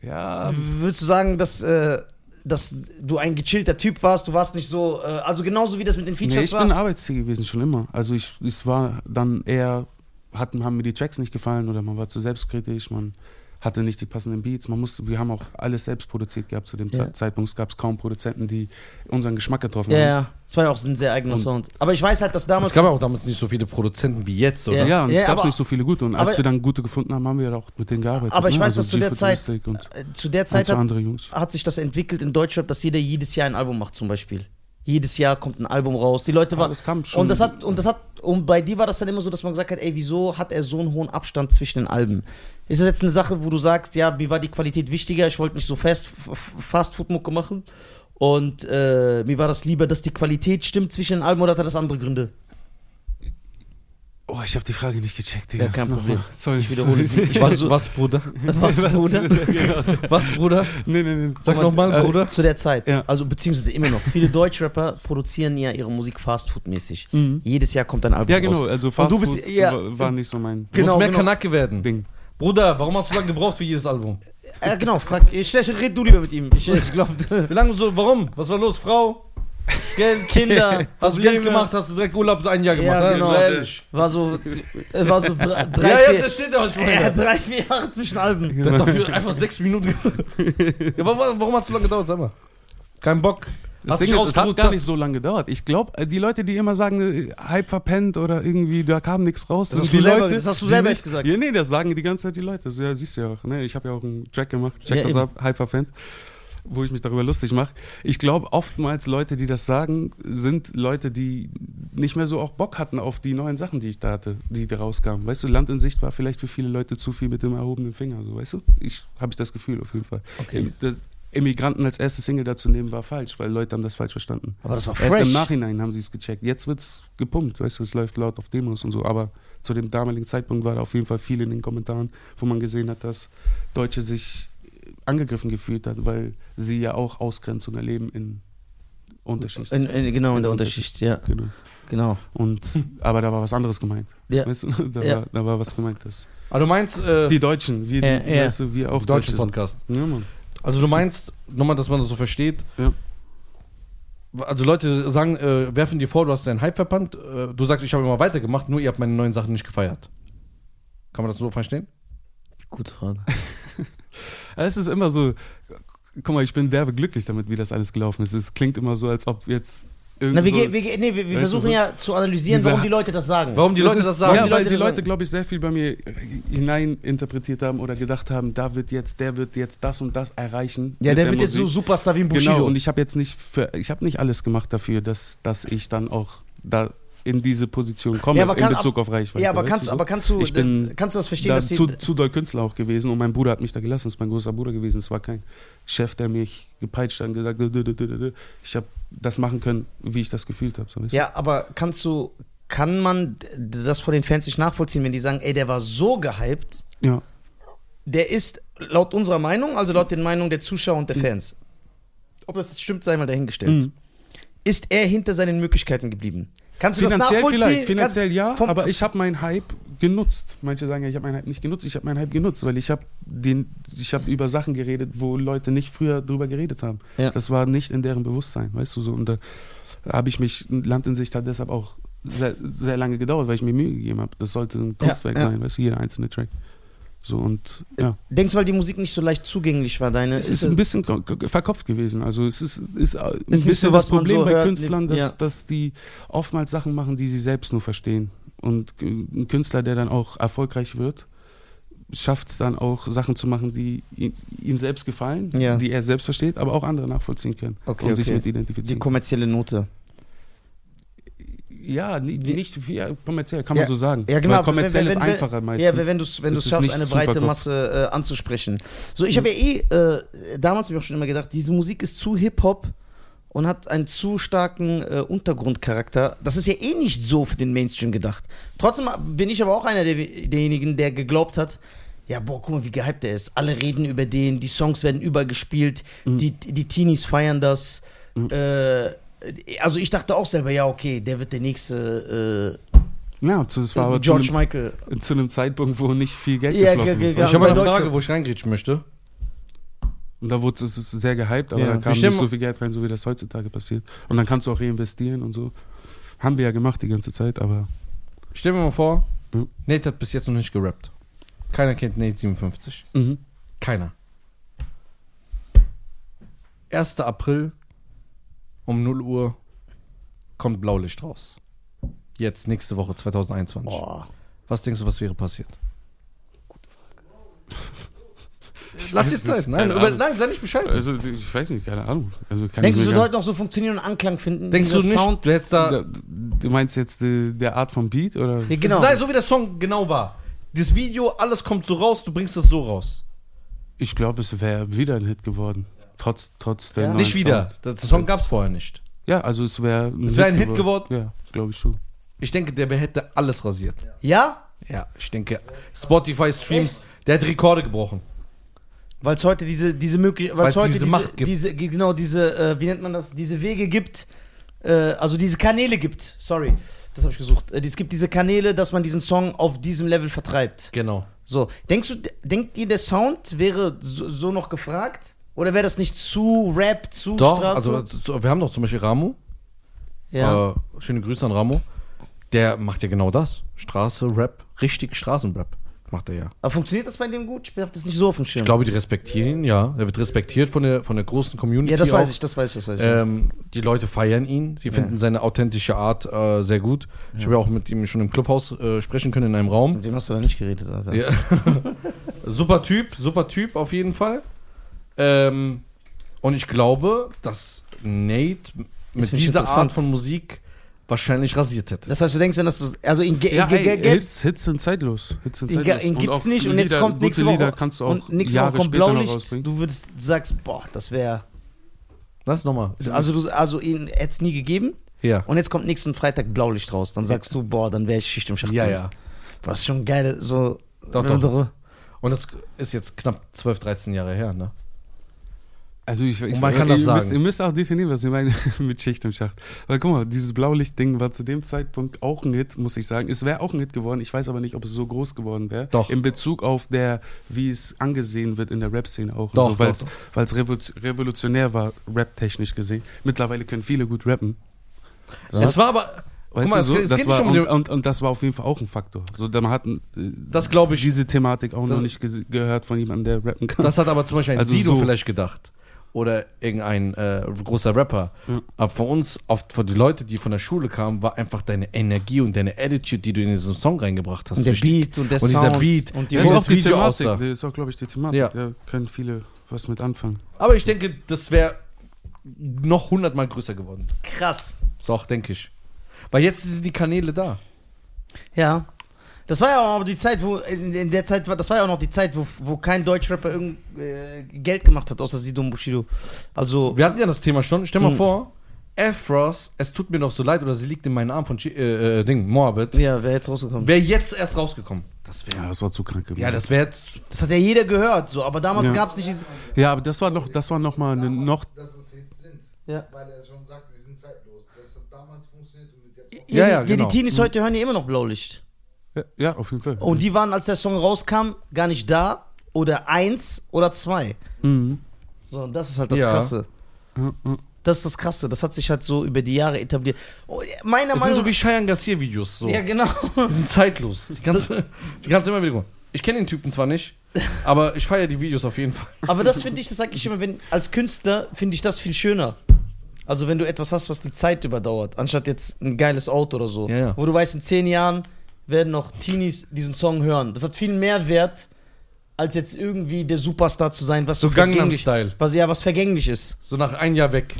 Ja. Würdest du sagen, dass du ein gechillter Typ warst, du warst nicht so, also genauso wie das mit den Features war? Ich bin Arbeitstier gewesen, schon immer. Also es war dann eher, haben mir die Tracks nicht gefallen oder man war zu selbstkritisch, man hatte nicht die passenden Beats. Man musste, wir haben auch alles selbst produziert gehabt zu dem Zeitpunkt. Es gab kaum Produzenten, die unseren Geschmack getroffen haben. Ja, es war ja auch ein sehr eigener Sound. Aber ich weiß halt, dass damals... Es gab auch damals nicht so viele Produzenten wie jetzt, oder? Ja, und es gab nicht so viele gute. Und als wir dann gute gefunden haben, haben wir auch mit denen gearbeitet. Aber ich weiß, also dass zu der Zeit hat sich das entwickelt in Deutschland, dass jeder jedes Jahr ein Album macht zum Beispiel. Jedes Jahr kommt ein Album raus. Die Leute waren. Und bei dir war das dann immer so, dass man gesagt hat, ey, wieso hat er so einen hohen Abstand zwischen den Alben? Ist das jetzt eine Sache, wo du sagst, ja, mir war die Qualität wichtiger, ich wollte nicht so Fast-Food-Mucke machen und mir war das lieber, dass die Qualität stimmt zwischen den Alben, oder hat das andere Gründe? Oh, ich habe die Frage nicht gecheckt, Digga. Ja, kein Problem. Sorry, ich wiederhole sie. Was, Bruder? Nee. Sag nochmal, Bruder. Zu der Zeit, also beziehungsweise immer noch. Viele Deutschrapper produzieren ja ihre Musik Fastfood-mäßig. Mhm. Jedes Jahr kommt ein Album raus. Ja, genau, also Fastfood war nicht so mein... Du musst mehr Kanake werden. Ding. Bruder, warum hast du lange gebraucht für jedes Album? Ja, genau, red du lieber mit ihm. Ich glaub, wie lange so, warum? Was war los, Frau? Geld, Kinder, hast du Geld gemacht, hast du direkt Urlaub ein Jahr gemacht. Ja, genau. War so 3, 4... Ja, jetzt versteht er, was ich meine. Ja, 3, 4 Jahre zwischen Alben. Der hat dafür einfach 6 Minuten... Ja, warum hat es so lange gedauert, sag mal? Kein Bock. Es hat gar nicht so lange gedauert. Ich glaube, die Leute, die immer sagen, Hype verpennt oder irgendwie, da kam nichts raus. Das hast du selber nicht gesagt. Ja, nee, das sagen die ganze Zeit die Leute. Das siehst du ja auch. Ne? Ich habe ja auch einen Track gemacht, check das ab, Hype verpennt, wo ich mich darüber lustig mache. Ich glaube, oftmals Leute, die das sagen, sind Leute, die nicht mehr so auch Bock hatten auf die neuen Sachen, die ich da hatte, die da rauskamen. Weißt du, Land in Sicht war vielleicht für viele Leute zu viel mit dem erhobenen Finger. So, weißt du? Habe ich das Gefühl auf jeden Fall. Okay. Das Emigranten als erste Single dazu nehmen, war falsch, weil Leute haben das falsch verstanden. Aber das war fresh. Erst im Nachhinein haben sie es gecheckt. Jetzt wird es gepumpt, weißt du, es läuft laut auf Demos und so, aber zu dem damaligen Zeitpunkt war da auf jeden Fall viel in den Kommentaren, wo man gesehen hat, dass Deutsche sich angegriffen gefühlt hat, weil sie ja auch Ausgrenzung erleben in Unterschicht. In der Unterschicht. Genau. Aber da war was anderes gemeint. Ja. Weißt du, da war was gemeintes. Aber du meinst... die Deutschen, wir, weißt du, wir auch Deutsche sind. Podcast. Ja, Mann. Also du meinst, nochmal, dass man das so versteht, also Leute sagen, werfen dir vor, du hast deinen Hype verpennt, du sagst, ich habe immer weitergemacht, nur ihr habt meine neuen Sachen nicht gefeiert. Kann man das so verstehen? Gute Frage. Es ist immer so, guck mal, ich bin derbe glücklich damit, wie das alles gelaufen ist. Es klingt immer so, als ob jetzt... Wir versuchen ja zu analysieren, warum die Leute das sagen. Weil die Leute, glaube ich, sehr viel bei mir hineininterpretiert haben oder gedacht haben, der wird jetzt das und das erreichen. Ja, der wird jetzt so Superstar wie ein Bushido. Genau, und ich habe nicht alles gemacht dafür, dass ich dann auch da in diese Position komme, in Bezug auf Reichweite. Ja, aber kannst du das verstehen, dass zu doll Künstler auch gewesen und mein Bruder hat mich da gelassen, ist mein großer Bruder gewesen, es war kein Chef, der mich gepeitscht hat und gesagt, ich habe das machen können, wie ich das gefühlt habe. So ist. Ja, aber kann man das von den Fans nicht nachvollziehen, wenn die sagen, ey, der war so gehypt, der ist laut unserer Meinung, also laut den Meinungen der Zuschauer und der Fans, ob das jetzt stimmt, sei mal dahingestellt, ist er hinter seinen Möglichkeiten geblieben. Kannst du das nachvollziehen? Finanziell ja, aber ich habe meinen Hype genutzt. Manche sagen ja, ich habe meinen Hype nicht genutzt. Ich habe meinen Hype genutzt, weil ich habe über Sachen geredet, wo Leute nicht früher drüber geredet haben. Ja. Das war nicht in deren Bewusstsein, weißt du so. Und da habe ich mich, Land in Sicht hat deshalb auch sehr, sehr lange gedauert, weil ich mir Mühe gegeben habe. Das sollte ein Kunstwerk sein, weißt du, jeder einzelne Track. So und, ja. Denkst du, weil die Musik nicht so leicht zugänglich war, deine... Es ist ein bisschen verkopft gewesen, also es ist ein bisschen das Problem so bei Künstlern, dass die oftmals Sachen machen, die sie selbst nur verstehen. Und ein Künstler, der dann auch erfolgreich wird, schafft es dann auch, Sachen zu machen, die ihm selbst gefallen, die er selbst versteht, aber auch andere nachvollziehen können sich mit identifizieren. Die kommerzielle Note. Ja, nicht kommerziell, kann man so sagen. Ja, genau. Weil kommerziell ist einfacher meistens. Ja, wenn du es schaffst, eine breite Masse anzusprechen. So, ich habe damals mir auch schon immer gedacht, diese Musik ist zu Hip-Hop und hat einen zu starken Untergrundcharakter. Das ist ja eh nicht so für den Mainstream gedacht. Trotzdem bin ich aber auch einer derjenigen, der geglaubt hat, ja, boah, guck mal, wie gehypt der ist. Alle reden über den, die Songs werden übergespielt, die Teenies feiern das, also ich dachte auch selber, ja okay, der wird der nächste George Michael. Zu einem Zeitpunkt, wo nicht viel Geld geflossen ist. Ich habe eine Frage, wo ich reingrätschen möchte. Und da wurde es sehr gehypt, aber da kam nicht so viel Geld rein, so wie das heutzutage passiert. Und dann kannst du auch reinvestieren und so. Haben wir ja gemacht die ganze Zeit, aber... Stell mir mal vor, Nate hat bis jetzt noch nicht gerappt. Keiner kennt Nate 57. Keiner. 1. April um 0 Uhr kommt Blaulicht raus. Jetzt, nächste Woche, 2021. Boah. Was denkst du, was wäre passiert? Gute Frage. Lass jetzt Zeit. Nein, sei nicht bescheiden. Also, ich weiß nicht, keine Ahnung. Also, denkst du, sollte noch so funktionieren und Anklang finden? Denkst du nicht, du hättest da... Du meinst jetzt der Art von Beat? Oder? Ja, genau. Nein, so wie der Song genau war. Das Video, alles kommt so raus, du bringst das so raus. Ich glaube, es wäre wieder ein Hit geworden. Trotz der neuen Nicht Song. Wieder. Der Song gab es vorher nicht. Ja, also es wäre ein Hit geworden. Ja, glaube ich schon. Ich denke, der hätte alles rasiert. Ja? Ja, ich denke, Spotify-Streams, der hat Rekorde gebrochen. Weil es heute diese Möglichkeit, weil es heute diese Macht gibt. Wie nennt man das, diese Wege gibt, also diese Kanäle gibt, sorry, das habe ich gesucht. Es gibt diese Kanäle, dass man diesen Song auf diesem Level vertreibt. Genau. So, denkt ihr, der Sound wäre so noch gefragt? Oder wäre das nicht zu Rap, zu doch, Straße? Doch, also wir haben doch zum Beispiel Ramo. Ja. Schöne Grüße an Ramo. Der macht ja genau das. Straße, Rap, richtig Straßenrap macht er ja. Aber funktioniert das bei dem gut? Ich habe das nicht so auf dem Schirm. Ich glaube, die respektieren ihn, ja. Er wird respektiert von der großen Community. Ja, das weiß ich. Die Leute feiern ihn. Sie finden seine authentische Art sehr gut. Ich habe ja auch mit ihm schon im Clubhaus sprechen können, in einem Raum. Mit dem hast du da nicht geredet, Alter. Ja. Super Typ auf jeden Fall. Und ich glaube, dass Nate mit dieser Art von Musik wahrscheinlich rasiert hätte. Das heißt, du denkst, wenn das so... Also Hits sind zeitlos. Ihn gibt's und nicht Lieder, und jetzt kommt nächste Woche... Kannst du auch und nächste Jahre Woche kommt Blaulicht. Du sagst, boah, das wäre... Was nochmal? Also ihn hätte es nie gegeben. Ja. Und jetzt kommt nächsten Freitag Blaulicht raus. Dann sagst du, boah, dann wäre ich Schicht im Schacht. Ja. Was schon geil, so... Doch. Und das ist jetzt knapp 12, 13 Jahre her, ne? Also ich kann das sagen. Ihr müsst auch definieren, was ihr meint mit Schicht im Schacht. Weil guck mal, dieses Blaulicht-Ding war zu dem Zeitpunkt auch ein Hit, muss ich sagen. Es wäre auch ein Hit geworden, ich weiß aber nicht, ob es so groß geworden wäre. Doch. In Bezug auf wie es angesehen wird in der Rap-Szene auch. Doch, so, weil es revolutionär war, rap-technisch gesehen. Mittlerweile können viele gut rappen. Es war aber... Weißt guck mal, so, das war, und das war auf jeden Fall auch ein Faktor. So, man hat das glaube ich diese Thematik auch noch nicht gehört von jemandem, der rappen kann. Das hat aber zum Beispiel ein Sido vielleicht gedacht. Oder irgendein großer Rapper. Ja. Aber von uns, oft für die Leute, die von der Schule kamen, war einfach deine Energie und deine Attitude, die du in diesen Song reingebracht hast. Und Beat und der Sound. Und dieser Beat. Und das ist auch die Thematik. Das ist auch, glaube ich, die Thematik. Ja. Da können viele was mit anfangen. Aber ich denke, das wäre noch 100-mal größer geworden. Krass. Doch, denke ich. Weil jetzt sind die Kanäle da. Ja. Das war ja auch noch die Zeit, wo kein Deutschrapper Geld gemacht hat, außer Sido und Bushido. Also wir hatten ja das Thema schon. Stell mal vor, Afros, es tut mir doch so leid, oder sie liegt in meinen Armen von Moabit. Ja, wäre jetzt rausgekommen. Das wäre. Ja, das war zu krank gemacht. Ja, das wäre. Das hat ja jeder gehört, so. Aber damals gab es nicht. Ja, aber das war noch mal eine noch. Dass es Hits sind. Ja. Weil er schon sagt, die sind zeitlos. Das hat damals funktioniert und jetzt. Ja, genau. Die Teenies heute hören ja immer noch Blaulicht. Ja, auf jeden Fall. Und die waren, als der Song rauskam, gar nicht da oder 1 oder 2. Mhm. So, und das ist halt das Krasse. Mhm. Das ist das Krasse. Das hat sich halt so über die Jahre etabliert. Oh, meiner Meinung nach. Das sind so wie Cheyenne Gassier-Videos. So. Ja, genau. Die sind zeitlos. Die kannst du immer wieder gucken. Ich kenne den Typen zwar nicht, aber ich feiere die Videos auf jeden Fall. Aber das finde ich, das sage ich immer, als Künstler finde ich das viel schöner. Also wenn du etwas hast, was die Zeit überdauert, anstatt jetzt ein geiles Auto oder so. Ja. Wo du weißt, in 10 Jahren... werden noch Teenies diesen Song hören. Das hat viel mehr Wert, als jetzt irgendwie der Superstar zu sein, was so Gangnam-Style. Was vergänglich ist. So nach 1 Jahr weg.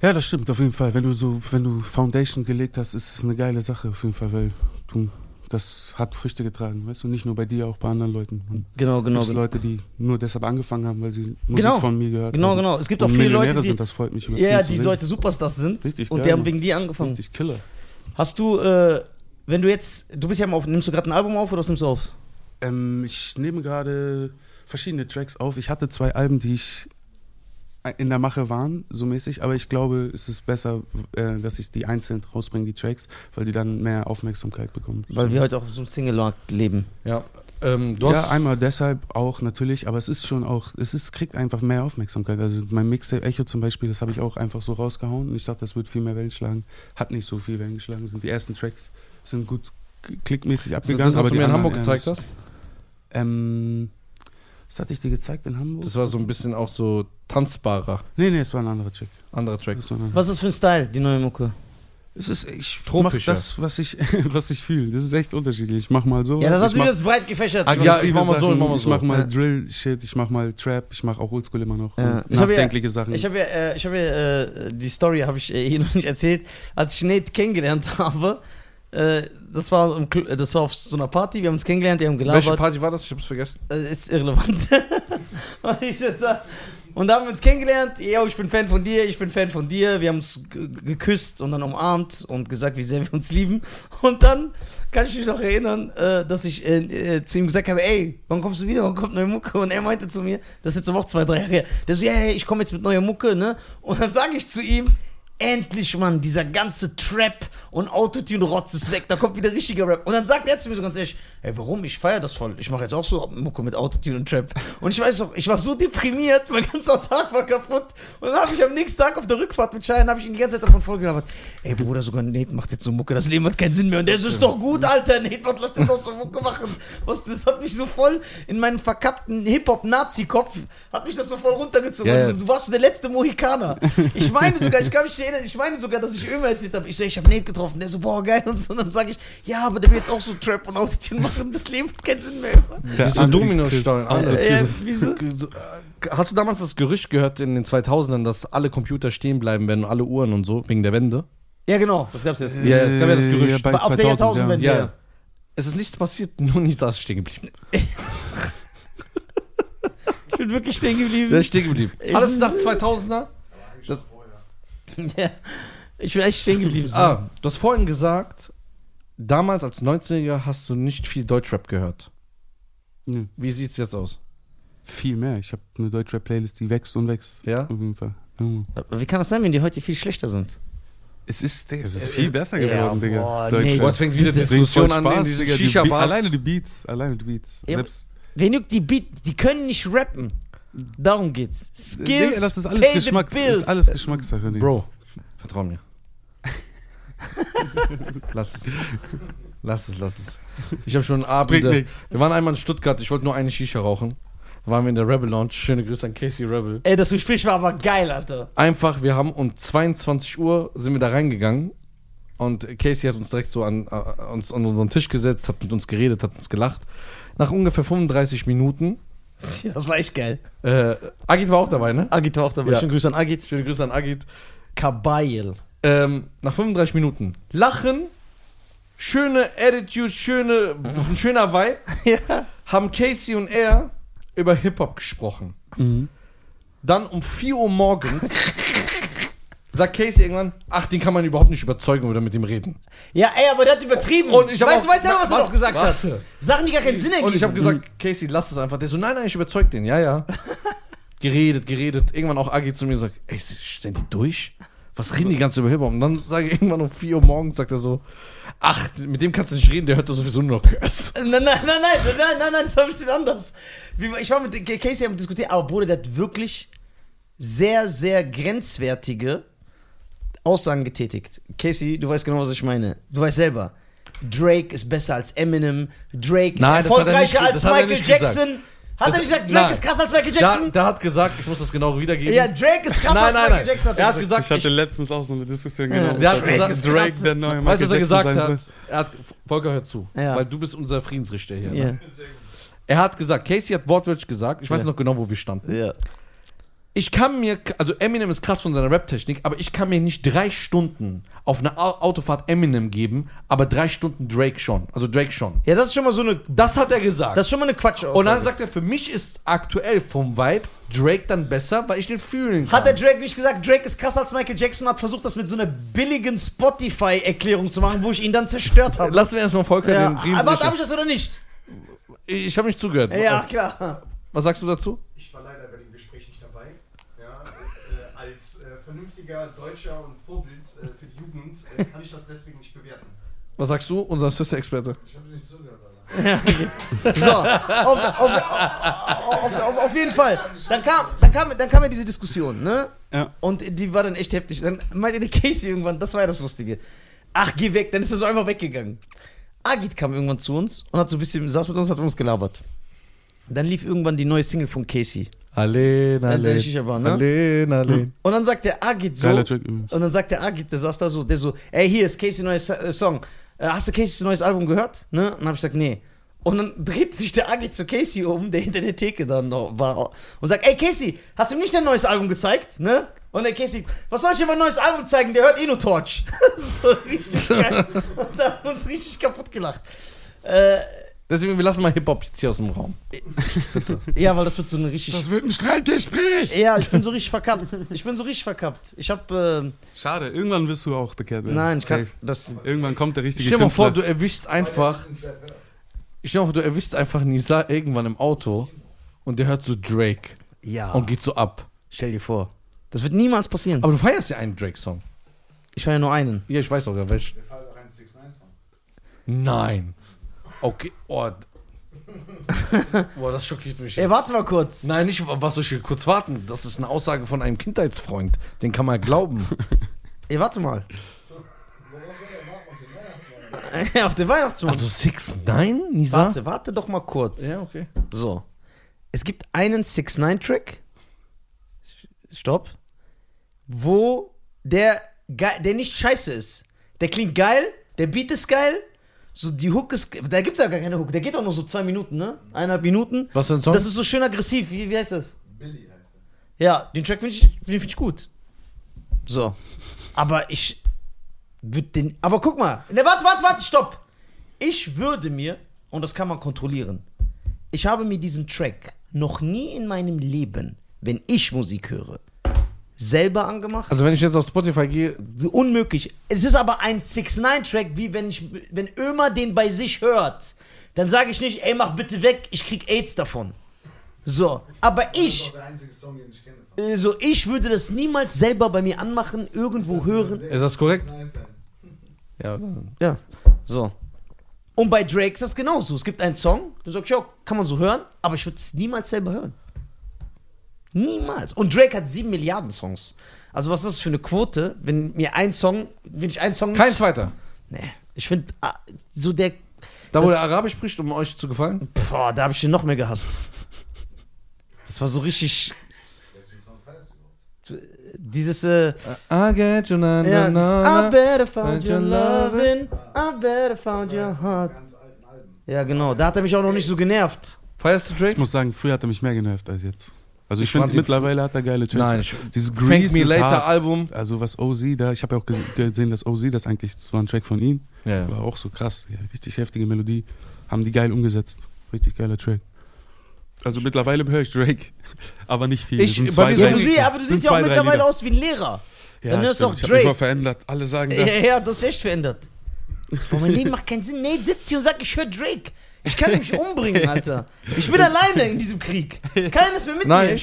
Ja, das stimmt auf jeden Fall. Wenn du Foundation gelegt hast, ist es eine geile Sache auf jeden Fall, weil das hat Früchte getragen, weißt du? Nicht nur bei dir, auch bei anderen Leuten. Und genau. Es gibt Leute, die nur deshalb angefangen haben, weil sie Musik von mir gehört haben. Genau. Es gibt auch viele Leute, das freut mich. Ja, die Leute Superstars sind. Richtig und geil, die haben wegen dir angefangen. Richtig Killer. Hast du... Wenn du jetzt, du bist ja mal auf, nimmst du gerade ein Album auf oder was nimmst du auf? Ich nehme gerade verschiedene Tracks auf. Ich hatte 2 Alben, die ich in der Mache waren, so mäßig. Aber ich glaube, es ist besser, dass ich die einzeln rausbringe, die Tracks, weil die dann mehr Aufmerksamkeit bekommen. Weil wir heute auch so ein Single-Markt leben. Ja. Ja, einmal deshalb auch natürlich, aber es ist schon auch, kriegt einfach mehr Aufmerksamkeit. Also mein Mixtape Echo zum Beispiel, das habe ich auch einfach so rausgehauen und ich dachte, das wird viel mehr Wellen schlagen. Hat nicht so viel Wellen geschlagen, sind die ersten Tracks sind gut klickmäßig abgegangen. Also das, was du mir in Hamburg gezeigt hast? Das hatte ich dir gezeigt in Hamburg. Das war so ein bisschen auch so tanzbarer. Nee, es war ein anderer Track. Was ist für ein Style, die neue Mucke? Ich mache das, was ich fühle. Das ist echt unterschiedlich. Ich mach mal so. Ja, das hast du jetzt breit gefächert. Ja, ich mach mal so, ich mach mal Drill-Shit, ich mach mal Trap, ich mach auch Oldschool immer noch. Ja. Nachdenkliche Sachen. Ich habe die Story habe ich hier noch nicht erzählt. Als ich Nate kennengelernt habe, das war auf so einer Party, wir haben uns kennengelernt, wir haben gelabert. Welche Party war das? Ich hab's vergessen. Ist irrelevant. Und da haben wir uns kennengelernt. Yo, ich bin Fan von dir. Wir haben uns geküsst und dann umarmt und gesagt, wie sehr wir uns lieben. Und dann kann ich mich noch erinnern, dass ich zu ihm gesagt habe, ey, wann kommst du wieder? Wann kommt neue Mucke? Und er meinte zu mir, das ist jetzt auch 2-3 Jahre her. Der so, hey, ich komme jetzt mit neuer Mucke, ne? Und dann sage ich zu ihm, endlich, Mann, dieser ganze Trap und Autotune-Rotz ist weg, da kommt wieder richtiger Rap. Und dann sagt er zu mir so ganz ehrlich, ey, warum? Ich feiere das voll. Ich mache jetzt auch so Mucke mit Autotune und Trap. Und ich weiß noch, ich war so deprimiert, mein ganzer Tag war kaputt. Und dann habe ich am nächsten Tag auf der Rückfahrt mit Schein, habe ich ihn die ganze Zeit davon vollgelabert. Ey, Bruder, sogar Nate macht jetzt so Mucke, das Leben hat keinen Sinn mehr. Und der ist doch gut, Alter, Nate, was lass den doch so Mucke machen? Was, das hat mich so voll in meinem verkappten Hip-Hop-Nazi-Kopf, hat mich das so voll runtergezogen. Yeah. So, du warst so der letzte Mohikaner. Ich meine sogar, dass ich irgendwann erzählt habe, ich so, ich habe Nate getroffen, der so, boah, geil und so. Und dann sage ich, ja, aber der will jetzt auch so Trap und Autotune machen, das Leben hat keinen Sinn mehr. Das ist Dominostein. Wieso? Hast du damals das Gerücht gehört in den 2000ern, dass alle Computer stehen bleiben werden und alle Uhren und so, wegen der Wende? Ja, genau, das gab's jetzt. Ja, es gab ja das Gerücht. Ja, auf der Jahrtausendwende. Ja. Es ist nichts passiert, nur Nisa ist stehen geblieben. Ich bin wirklich stehen geblieben. Ja, stehen geblieben. Alles nach 2000er? Das ja, ich bin echt stehen geblieben. So. Ah, du hast vorhin gesagt, damals als 19-Jähriger hast du nicht viel Deutschrap gehört. Nee. Wie sieht's jetzt aus? Viel mehr. Ich habe eine Deutschrap-Playlist, die wächst und wächst. Ja? Auf jeden Fall. Mhm. Wie kann das sein, wenn die heute viel schlechter sind? Es ist viel besser geworden, Digga. Boah, nee. Boah, es fängt wieder die Diskussion an. Alleine die Beats. Ja, wen juckt die Beats? Die können nicht rappen. Darum geht's. Skills, nee, das ist alles Geschmackssache. Nee. Bro, vertrau mir. Lass es. Ich hab schon Abende. Wir waren einmal in Stuttgart, ich wollte nur eine Shisha rauchen. Waren wir in der Rebel Lounge. Schöne Grüße an Casey Rebel. Ey, das Gespräch war aber geil, Alter. Einfach, wir haben um 22 Uhr sind wir da reingegangen und Casey hat uns direkt so an unseren Tisch gesetzt, hat mit uns geredet, hat uns gelacht. Nach ungefähr 35 Minuten. Das war echt geil. Agit war auch dabei, ne? Agit war auch dabei. Ja. Schöne Grüße an Agit. Kabayel. Nach 35 Minuten. Lachen, schöne Attitude, ein schöner Vibe. Ja. Haben Casey und er über Hip-Hop gesprochen. Mhm. Dann um 4 Uhr morgens sagt Casey irgendwann, ach, den kann man überhaupt nicht überzeugen oder mit ihm reden. Ja, ey, aber der hat übertrieben. Und ich du weißt ja, was er noch gesagt hat. Sachen, die gar keinen Sinn ergeben. Und ich habe gesagt, Casey, lass das einfach. Der so, nein, ich überzeug den. Ja. Geredet. Irgendwann auch Agi zu mir sagt, ey, stellen die durch? Was reden die ganze über Hip-Hop? Und dann sage ich irgendwann um 4 Uhr morgens, sagt er so, ach, mit dem kannst du nicht reden, der hört doch sowieso nur noch Curse. Nein, das war ein bisschen anders. Ich war mit Casey am Diskutieren, aber Bruder, der hat wirklich sehr, sehr grenzwertige Aussagen getätigt. Casey, du weißt genau, was ich meine. Du weißt selber, Drake ist besser als Eminem, ist erfolgreicher als Michael Jackson. Hat er nicht gesagt, Drake ist krass als Michael Jackson? Der hat gesagt, ich muss das genau wiedergeben. Ja, Drake ist krass als Michael Jackson. Er hat gesagt, ich hatte letztens auch so eine Diskussion, genau. Der hat gesagt, Drake der neue Michael Jackson sein soll. Volker, hör zu, weil du bist unser Friedensrichter hier. Ja. Ne? Er hat gesagt, Casey hat wortwörtlich gesagt, ich weiß noch genau, wo wir standen. Ja. Ich kann mir, also Eminem ist krass von seiner Rap-Technik, aber ich kann mir nicht 3 Stunden auf eine Autofahrt Eminem geben, aber 3 Stunden Drake schon. Ja, das ist schon mal so eine... Das hat er gesagt. Das ist schon mal eine Quatsch-Aussage. Und dann sagt er, für mich ist aktuell vom Vibe Drake dann besser, weil ich den fühlen kann. Hat der Drake nicht gesagt, Drake ist krasser als Michael Jackson, hat versucht, das mit so einer billigen Spotify-Erklärung zu machen, wo ich ihn dann zerstört habe. Lassen wir erstmal Volker den Frieden. Aber hab ich das oder nicht? Ich habe nicht zugehört. Ja, klar. Was sagst du dazu? Ich war leider bei dem Gespräch nicht dabei. Vernünftiger Deutscher und Vorbild für die Jugend, kann ich das deswegen nicht bewerten. Was sagst du, unser Sister-Experte? Ich habe nicht zugehört, Alter. So, auf jeden Fall. Dann kam ja diese Diskussion, ne? Ja. Und die war dann echt heftig. Dann meinte der Casey irgendwann, das war ja das Lustige. Ach, geh weg, dann ist er so einfach weggegangen. Agit kam irgendwann zu uns und hat so ein bisschen, saß mit uns, hat uns gelabert. Dann lief irgendwann die neue Single von Casey. Allein, allein. Und dann sagt der Agit so, der saß da so, der so, ey, hier ist Casey neues Song. Hast du Caseys neues Album gehört? Ne? Und dann hab ich gesagt, nee. Und dann dreht sich der Agit zu Casey um, der hinter der Theke dann noch war, und sagt, ey Casey, hast du ihm nicht dein neues Album gezeigt? Ne? Und der Casey, was soll ich ihm ein neues Album zeigen? Der hört eh nur Torch. So richtig geil. Und da haben wir uns richtig kaputt gelacht. Deswegen, wir lassen mal Hip-Hop jetzt hier aus dem Raum. Bitte. Ja, weil das wird so eine richtig... Das wird ein Streitgespräch! Ja, ich bin so richtig verkappt. Ich hab... Schade, irgendwann wirst du auch bekehrt werden. Nein, irgendwann kommt der richtige Künstler. Stell dir mal vor, du erwischst einfach Nisa irgendwann im Auto und der hört so Drake. Ja. Und geht so ab. Stell dir vor. Das wird niemals passieren. Aber du feierst ja einen Drake-Song. Ich feier nur einen. Ja, ich weiß sogar welchen. Der feiert auch einen 6ix9ine-Song. Nein. Okay, oh. Boah, das schockiert mich jetzt. Ey, warte mal kurz. Nein, nicht, was soll ich kurz warten? Das ist eine Aussage von einem Kindheitsfreund. Den kann man glauben. Ey, warte mal. Auf den Weihnachtsmarkt. Also 6ix9ine, Nisa? Warte doch mal kurz. Ja, okay. So. Es gibt einen 6ix9ine-Track. Stopp. Wo der nicht scheiße ist. Der klingt geil, der Beat ist geil. So, die Hook ist. Da gibt's ja gar keine Hook. Der geht auch nur so 2 Minuten, ne? 1,5 Minuten. Was für ein Song? Das ist so schön aggressiv. Wie heißt das? Billy heißt das. Ja, den Track find ich gut. So. Aber ich würde den. Aber guck mal. Ne, warte, stopp. Ich würde mir, und das kann man kontrollieren, ich habe mir diesen Track noch nie in meinem Leben, wenn ich Musik höre, selber angemacht. Also wenn ich jetzt auf Spotify gehe... Unmöglich. Es ist aber ein 6ix9ine-Track, wie wenn Ömer den bei sich hört, dann sage ich nicht, ey, mach bitte weg, ich krieg AIDS davon. So, aber ich... Das ist auch der einzige Song, den ich kenne. So, ich würde das niemals selber bei mir anmachen, irgendwo hören. Ist das korrekt? Ja. Ja, so. Und bei Drake ist das genauso. Es gibt einen Song, dann sag ich, ja, kann man so hören, aber ich würde es niemals selber hören. Niemals. Und Drake hat 7 Milliarden Songs. Also was ist das für eine Quote, wenn ich einen Song... Kein zweiter. Nee, ich finde, so der... Da, wo der Arabisch spricht, um euch zu gefallen? Boah, da habe ich den noch mehr gehasst. Das war so richtig... Dieses... I get you, na, na, na, I better found your loving, I better found your heart. Ja, genau. Da hat er mich auch noch nicht so genervt. Feierst du Drake? Ich muss sagen, früher hat er mich mehr genervt als jetzt. Also ich finde, mittlerweile hat er geile Tracks. Nein, dieses Grease Me Later hart. Album. Also was OZ da, ich habe ja auch gesehen, dass OZ, das eigentlich war ein Track von ihm. Ja. War auch so krass, ja, richtig heftige Melodie. Haben die geil umgesetzt. Richtig geiler Track. Also mittlerweile höre ich Drake, aber nicht viel. Aber du siehst ja auch mittlerweile aus wie ein Lehrer. Ja, dann hörst du auch Drake. Ich habe mich mal verändert, alle sagen das. Ja, das ist echt verändert. Boah, mein Leben macht keinen Sinn. Nate sitzt hier und sagt, ich höre Drake. Ich kann mich umbringen, Alter. Ich bin alleine in diesem Krieg. Keiner ist mehr mit mir. Nein,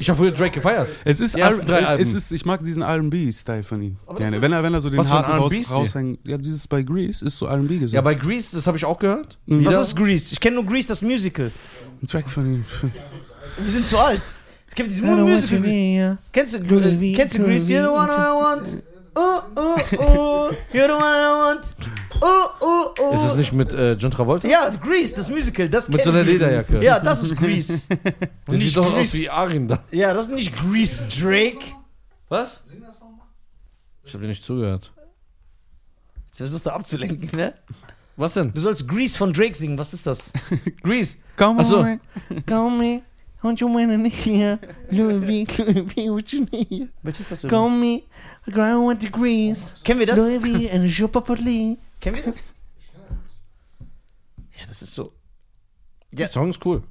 ich habe früher Drake gefeiert. Es ist, ich mag diesen R&B-Style von ihm. Gerne. Wenn er so den harten raushängt. Ja, dieses bei Grease ist so R&B gesungen. Ja, bei Grease, das habe ich auch gehört. Was ist Grease? Ich kenne nur Grease, das Musical. Ein Track von ihm. Wir sind zu alt. Ich kenne dieses Musical. Kennst du Grease? You're the one I want. Oh, oh, oh. You're the one I want. Oh, oh, oh. Ist das nicht mit John Travolta? Ja, Grease, das Musical. Das mit so einer Lederjacke. Ja, das ist Grease. Das sieht doch aus wie Arin da. Ja, das ist nicht Grease, Drake. Was? Ich hab dir nicht zugehört. Jetzt versuchst du abzulenken, ne? Was denn? Du sollst Grease von Drake singen, was ist das? Grease. Call me. Don't you wanna hear? Louis V, what you need? Welches das? Call me, I grind with the Grease. Kennen wir das? Louis V and a shopper for Lee. Kennen wir das? Ich kenn das nicht. Ja, das ist so. Ja. Der Song ist cool.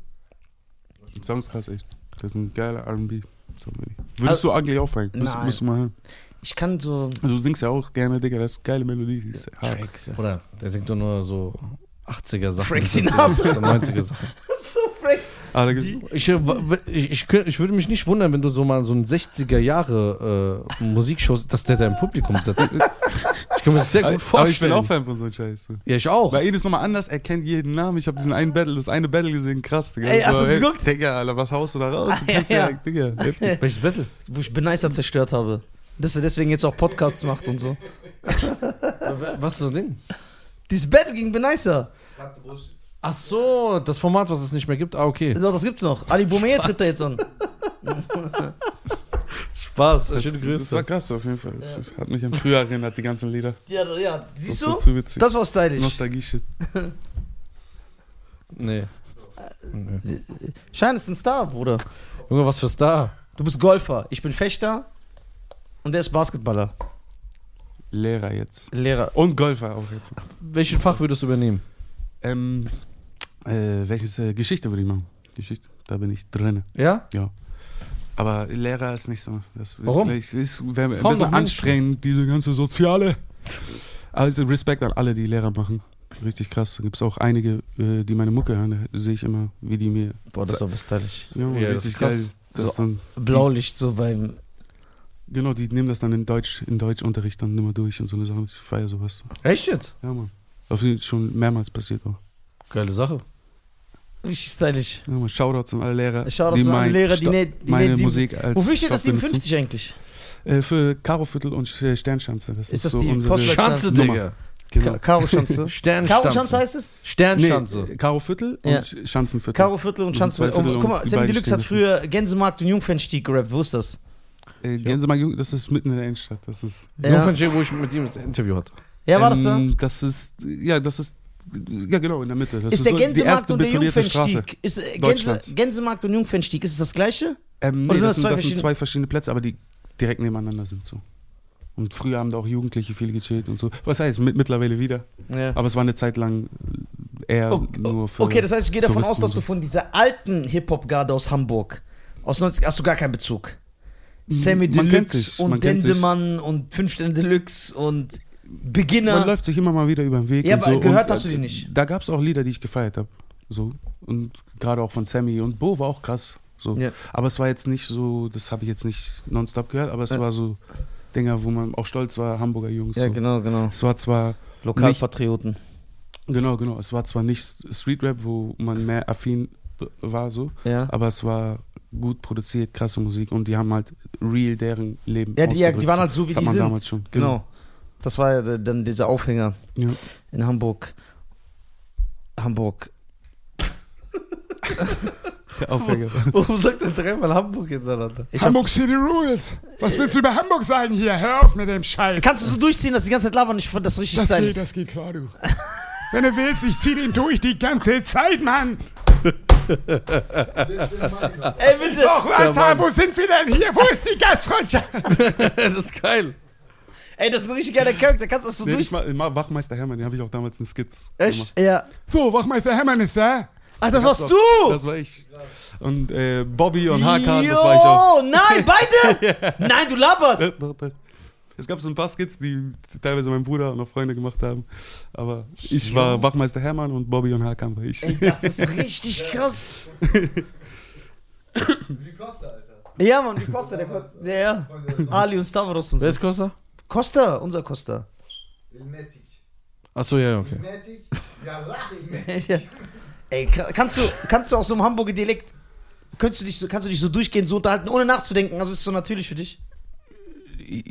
Der Song ist krass, echt. Das ist ein geiler R&B. Würdest du eigentlich auch fangen? Musst du mal hören. Ich kann so. Du singst ja auch gerne, Digga. Das ist geile Melodie. Die ist hart. Oder der singt doch nur so 80er Sachen. Frank Sinatra. So 90er Sachen. So Franks. Ich würde mich nicht wundern, wenn du so mal so ein 60er Jahre Musikshow, dass der da im Publikum sitzt. Ich kann mir das sehr gut vorstellen. Aber ich bin auch Fan von so einem Scheiß. Ja, ich auch. Bei ihm ist nochmal anders, er kennt jeden Namen. Ich habe das eine Battle gesehen, krass, Digga. Ey, hast du es geguckt? Digga, Alter, was haust du da raus? Digga, heftig. Welches Battle? Wo ich Beneister zerstört habe. Dass er deswegen jetzt auch Podcasts macht und so. Was ist das Ding? Dieses Battle gegen Beneister. Ach so, das Format, was es nicht mehr gibt. Ah, okay. Doch, das gibt's noch. Ali Boumaier tritt da jetzt an. Spaß, schöne Grüße. Das war krass auf jeden Fall. Ja. Das hat mich an früher erinnert, die ganzen Lieder. Ja, ja. Siehst du? So witzig. Das war stylisch. Nostalgie-Shit. Nee. Nee. Schein ist ein Star, Bruder. Junge, was für Star? Du bist Golfer, ich bin Fechter und der ist Basketballer. Lehrer jetzt. Lehrer. Und Golfer auch jetzt. Welchen Fach würdest du übernehmen? Welches Geschichte würde ich machen? Geschichte, da bin ich drin. Ja? Ja. Aber Lehrer ist nicht so. Das warum? Wäre ein bisschen anstrengend, diese ganze soziale. Also Respekt an alle, die Lehrer machen. Richtig krass. Da gibt es auch einige, die meine Mucke hören. Da sehe ich immer, wie die mir. Boah, das ist aber stylisch. Ja, ja, richtig das geil. Das so dann Blaulicht so beim. Genau, die nehmen das dann in Deutschunterricht dann immer durch und so eine Sache. Ich feiere sowas. Echt jetzt? Ja, Mann. Das ist schon mehrmals passiert auch. Geile Sache. Richtig stylisch. Ja, Mann, Shoutouts an alle Lehrer. Shoutouts an alle Lehrer, die meine Musik als. Wofür steht das 57 eigentlich? Für Karo Viertel und Sternschanze. Das ist das so die unsere Schanze, Digga? Genau. Karo-Schanze. Karo-Schanze heißt es? Sternschanze. Nee, Karo-Viertel und Schanzenviertel. Karo-Viertel und Schanzenviertel. Guck mal, Sammy Deluxe hat früher Gänsemarkt und Jungfernstieg gerappt. Wo ist das? Gänsemarkt, das ist mitten in der Innenstadt. Das ist Jungfernstieg, wo ich mit ihm das Interview hatte. Ja, war das da? Das ist genau, in der Mitte. Das ist der Gänsemarkt und der Jungfernstieg. Ist Gänsemarkt und Jungfernstieg, ist es das gleiche? Nee, das sind zwei verschiedene Plätze, aber die direkt nebeneinander sind so. Und früher haben da auch Jugendliche viel gechillt und so. Was heißt, mittlerweile wieder. Ja. Aber es war eine Zeit lang eher nur für Okay, das heißt, ich gehe davon aus, dass du von dieser alten Hip-Hop-Garde aus Hamburg, aus 90 hast du gar keinen Bezug. Sammy Deluxe und Dendemann und 5 Sterne Deluxe und Beginner. Man läuft sich immer mal wieder über den Weg. Ja, und aber so. Gehört und, hast du die nicht. Da gab es auch Lieder, die ich gefeiert habe. So. Und gerade auch von Sammy. Und Bo war auch krass. So. Ja. Aber es war jetzt nicht so, das habe ich jetzt nicht nonstop gehört, aber es war so Dinger, wo man auch stolz war, Hamburger Jungs. Ja, so. Genau. Es war zwar Lokalpatrioten. Genau. Es war zwar nicht Streetrap, wo man mehr affin war, so. Ja. Aber es war gut produziert, krasse Musik und die haben halt real deren Leben. Ja, die waren halt so, wie die sind. Damals schon. Genau. Das war ja dann dieser Aufhänger in Hamburg. Der Aufhänger. Warum sagt er dreimal Hamburg hintereinander? Hamburg City Rules. Was willst du über Hamburg sagen hier? Hör auf mit dem Scheiß. Kannst du so durchziehen, dass die ganze Zeit labern? Ich fand das richtig stylisch. Das geht klar, du. Wenn du willst, ich zieh den durch die ganze Zeit, Mann. Ey, bitte. Doch, was, ja, wo sind wir denn hier? Wo ist die Gastfreundschaft? Das ist geil. Ey, das ist ein richtig geiler Charakter. Kannst du das so durchziehen? Wachmeister Hermann, den habe ich auch damals in Skits gemacht. Echt? Ja. So, Wachmeister Hermann ist da. Ach, das warst du! Das war ich. Und Bobby und Hakan, das war ich auch. Nein, beide? Yeah. Nein, du laberst! Es gab so ein paar Skits, die teilweise mein Bruder und auch Freunde gemacht haben. Aber ich war Wachmeister Hermann und Bobby und Hakan war ich. Ey, das ist richtig krass. Wie Costa, Alter. Ja, Mann, wie Costa. Der Ali und Stavros und so. Wer ist Costa? Costa, unser Costa. El Metic. Achso, ja, okay. El Metic? Ja, lach El Metic. Ey, kannst du auch so im Hamburger Dialekt, kannst du dich so durchgehend so unterhalten, ohne nachzudenken? Also ist es so natürlich für dich?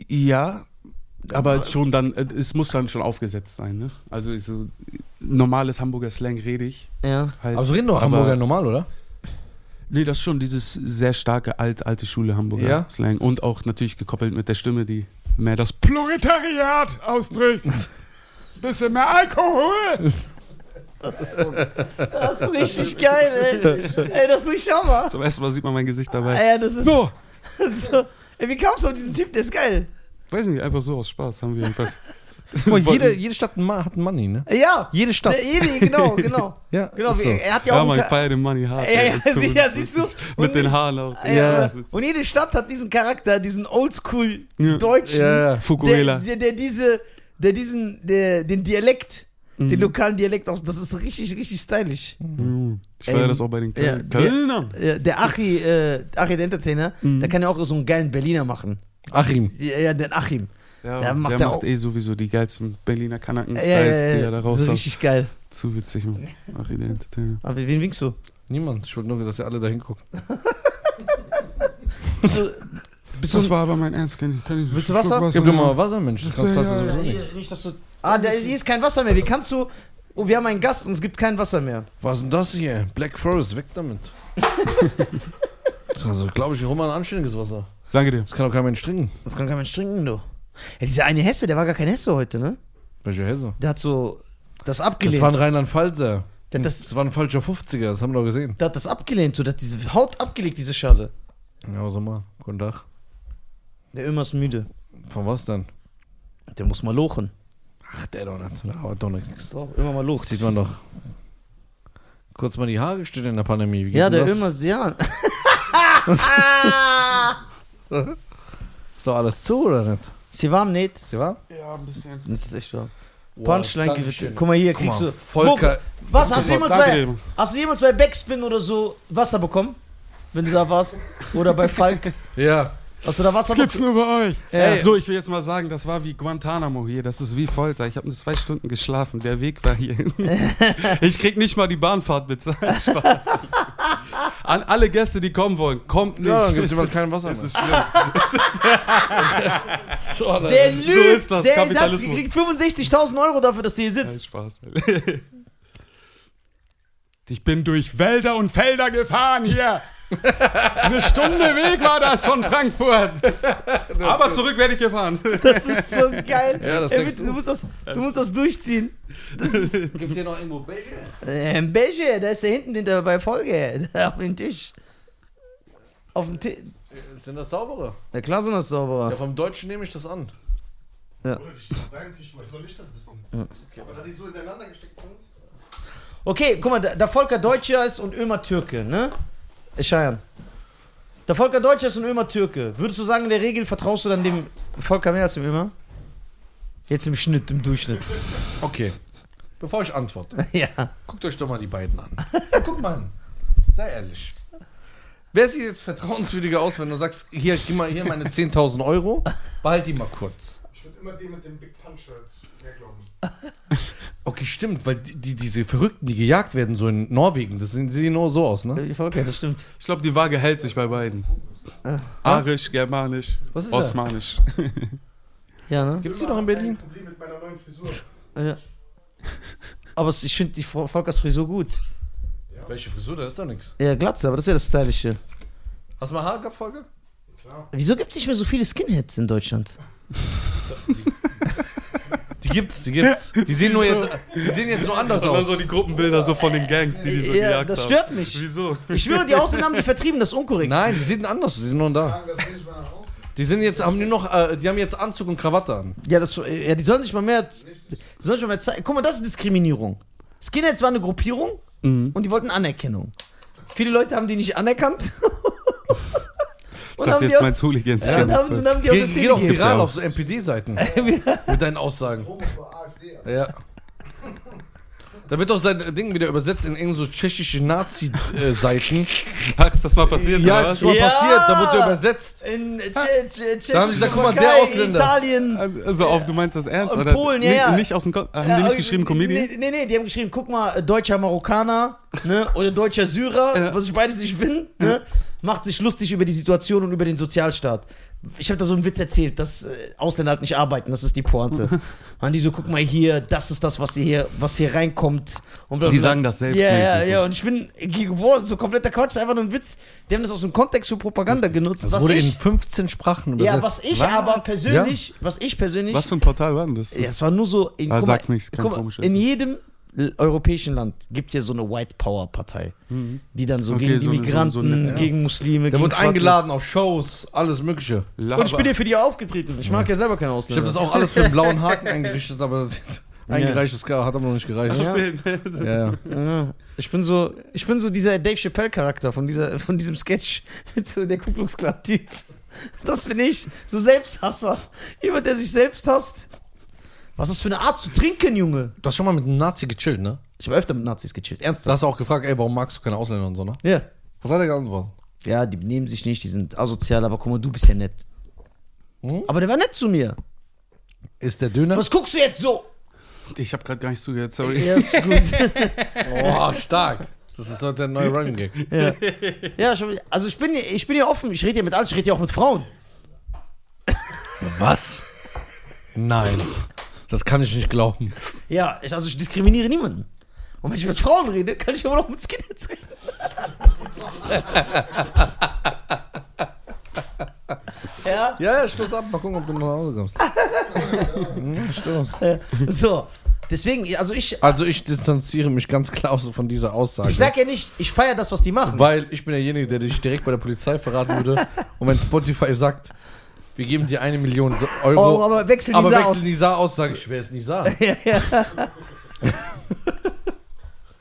Ja, aber schon dann, es muss dann schon aufgesetzt sein, ne? Also ist so normales Hamburger Slang rede ich. Ja. Halt, also reden doch Hamburger normal, oder? Nee, das ist schon dieses sehr starke alte Schule Hamburger Slang und auch natürlich gekoppelt mit der Stimme, die mehr das Proletariat ausdrückt. Bisschen mehr Alkohol. Das ist richtig geil, ey. Ey, das ist richtig Hammer. Zum ersten Mal sieht man mein Gesicht dabei. Ja, das ist so. Ey, wie kamst du auf diesen Typ? Der ist geil. Weiß nicht, einfach so aus Spaß haben wir einfach. Boah, jede Stadt hat einen Money, ne? Ja. Jede Stadt. Genau. Ja, genau. So. Er hat ja auch man feiert den Money hart. Ja, siehst du? Mit den Haaren auch. Ja. Und jede Stadt hat diesen Charakter, diesen oldschool Deutschen. Ja. Fukuhila. Der den Dialekt. Den lokalen Dialekt aus, das ist richtig stylisch. Mhm. Ich feiere das auch bei den Kölnern. Der Achi, der Entertainer, der kann ja auch so einen geilen Berliner machen. Achim. Ja, den Achim. Ja, der macht sowieso die geilsten Berliner Kanaken-Styles, die er da raus hat. Richtig geil. Zu witzig, Mann. Achi, der Entertainer. Aber wen winkst du? Niemand. Ich wollte nur, dass ihr alle da hinguckt. Das war aber mein Ernst. Willst du Wasser? Gib dir mal Wasser, Mensch. Das kannst du sowieso nicht. Hier ist kein Wasser mehr. Wie kannst du Oh, wir haben einen Gast und es gibt kein Wasser mehr. Was ist denn das hier? Black Forest, weg damit. Also, glaube ich, hier rum mal ein anständiges Wasser. Danke dir. Das kann doch kein Mensch trinken. Das kann kein Mensch trinken, du. Ja, dieser eine Hesse, der war gar kein Hesse heute, ne? Welcher Hesse? Der hat so das abgelehnt. Das war ein Rheinland-Pfalzer. Das war ein falscher 50er, das haben wir doch gesehen. Der hat das abgelehnt, so, der hat diese Haut abgelegt, diese Schale. Ja, so mal. Guten Tag. Der Ömer ist müde. Von was denn? Der muss mal lochen. Ach, der doch nicht. Der hat doch nichts. Doch, immer mal Luft. Das sieht man doch. Kurz mal die Haare gestellt in der Pandemie. Wie geht ja, der immer ist ja. Ist doch alles zu, oder nicht? Ist hier warm, Nate? Ist hier warm? Ja, ein bisschen. Das ist echt warm. Wow, Punchline-Gewitter. Guck mal hier, kriegst du... Volker... Was, hast du jemals bei Backspin oder so Wasser bekommen? Wenn du da warst? Oder bei Falk? Ja. Hast du da Wasser? Das gibt's nur bei euch. Hey. So, ich will jetzt mal sagen, das war wie Guantanamo hier. Das ist wie Folter. Ich habe nur 2 Stunden geschlafen. Der Weg war hier. Ich krieg nicht mal die Bahnfahrt bezahlt. Spaß. An alle Gäste, die kommen wollen, kommt nicht. Ja, dann gibt's überhaupt kein Wasser mehr. Es ist schlimm. Der lügt. So ist das, der Kapitalismus. Ihr kriegt 65.000 Euro dafür, dass ihr hier sitzt. Kein Spaß. Ich bin durch Wälder und Felder gefahren hier. 1 Stunde Weg war das von Frankfurt. Das aber zurück werde ich gefahren. Das ist so geil. Ja, das du musst das durchziehen. Gibt es hier noch irgendwo Beige? Beige, da ist der hinten hinter bei Folge. Auf dem Tisch. Auf dem Tisch. Sind das saubere? Ja, klar sind das saubere. Ja, vom Deutschen nehme ich das an. Ja. Soll ich das wissen? Okay, aber da die so ineinander gesteckt sind. Okay, guck mal, da Volker Deutscher ist und Ömer Türke, ne? Scheiern. Der Volker Deutscher ist ein Ömer Türke. Würdest du sagen, in der Regel vertraust du dann dem Volker mehr als dem Ömer? Jetzt im Schnitt, im Durchschnitt. Okay. Bevor ich antworte. Ja. Guckt euch doch mal die beiden an. Guck mal an. Sei ehrlich. Wer sieht jetzt vertrauenswürdiger aus, wenn du sagst, hier, gib mal hier meine 10.000 Euro, behalt die mal kurz. Ich würde immer den mit dem Big Pun-Shirt mehr glauben. Okay, stimmt, weil diese Verrückten, die gejagt werden, so in Norwegen, das sehen nur so aus, ne? Okay, das stimmt. Ich glaube, die Waage hält sich bei beiden. Arisch, Germanisch, was ist Osmanisch. Ja, ne? Gibt's die noch in Berlin? Ich habe ein Problem mit meiner neuen Frisur. Ja. Aber ich finde die Volkers Frisur gut. Ja. Welche Frisur? Da ist doch nichts. Ja, Glatze, aber das ist ja das Stylische. Hast du mal Haare gehabt, Volker? Ja, klar. Wieso gibt's nicht mehr so viele Skinheads in Deutschland? Die gibt's. Die sehen jetzt nur anders aus. So die Gruppenbilder so von den Gangs, die so gejagt haben. Das stört mich. Wieso? Ich schwöre, die Ausländer haben die vertrieben, das ist unkorrekt. Nein, die sind anders, die sind nur da. Die sind jetzt, die haben jetzt Anzug und Krawatte an. Ja, die sollen sich mal mehr, zeigen. Guck mal, das ist Diskriminierung. Skinheads war eine Gruppierung und die wollten Anerkennung. Viele Leute haben die nicht anerkannt. Und haben jetzt mein Hooligans. Ja, dann haben die geht auch viral auf so NPD-Seiten. Mit deinen Aussagen. Ja. Da wird auch sein Ding wieder übersetzt in irgend so tschechische Nazi-Seiten. Ach, ist das mal passiert? Ja, oder? Ist schon mal passiert. Da wurde er übersetzt. In da haben sie gesagt, guck mal, der Ausländer. Italien. Also, du meinst das ernst? In Polen, oder? Ja. Nicht aus dem haben die nicht geschrieben, Comedian? Nee, die haben geschrieben, guck mal, deutscher Marokkaner, ne? Oder deutscher Syrer, was ich beides nicht bin, ne? Macht sich lustig über die Situation und über den Sozialstaat. Ich habe da so einen Witz erzählt, dass Ausländer halt nicht arbeiten, das ist die Pointe. Und die so, guck mal hier, das ist das, was hier reinkommt. Und die sagen das selbst. Ja, und ich bin geboren, so kompletter Quatsch, einfach nur ein Witz. Die haben das aus dem Kontext für Propaganda genutzt. Das wurde in 15 Sprachen übersetzt. Ja, was ich persönlich... Was für ein Portal war denn das? Ja, es war nur so... Sag's nicht, kein komisches. In jedem... europäischen Land gibt es ja so eine White-Power-Partei, die dann so gegen die Migranten, gegen Muslime... Der wurde eingeladen auf Shows, alles Mögliche. Lava. Und ich bin hier für die aufgetreten. Ich mag ja selber keine Ausländer. Ich habe das auch alles für den blauen Haken eingerichtet, aber eingereicht, das hat aber noch nicht gereicht. Ja. Ich bin so dieser Dave Chappelle-Charakter von diesem Sketch mit so der Ku Klux Klan-Typ. Das bin ich, so Selbsthasser. Jemand, der sich selbst hasst. Was ist das für eine Art zu trinken, Junge? Du hast schon mal mit einem Nazi gechillt, ne? Ich habe öfter mit Nazis gechillt, ernsthaft. Da hast du auch gefragt, warum magst du keine Ausländer und so, ne? Ja. Yeah. Was hat er geantwortet? Ja, die benehmen sich nicht, die sind asozial, aber guck mal, du bist ja nett. Hm? Aber der war nett zu mir. Ist der Döner? Was guckst du jetzt so? Ich habe gerade gar nicht zugehört, sorry. Ja, ist gut. Boah, stark. Das ist heute der neue Running Gag. Ja, also ich bin ja offen, ich rede ja mit alles, ich rede ja auch mit Frauen. Was? Nein. Das kann ich nicht glauben. Ja, ich diskriminiere niemanden. Und wenn ich mit Frauen rede, kann ich immer noch mit Skinheads reden. Ja? Ja, stoß ab, mal gucken, ob du nach Hause kommst. Ja, stoß. So, deswegen, Also ich distanziere mich ganz klar von dieser Aussage. Ich sag ja nicht, ich feiere das, was die machen. Weil ich bin derjenige, der dich direkt bei der Polizei verraten würde. Und wenn Spotify sagt, wir geben dir 1 Million Euro, aber wechseln Nizar aus, sage ich, wer ist Nizar? Ja, ja.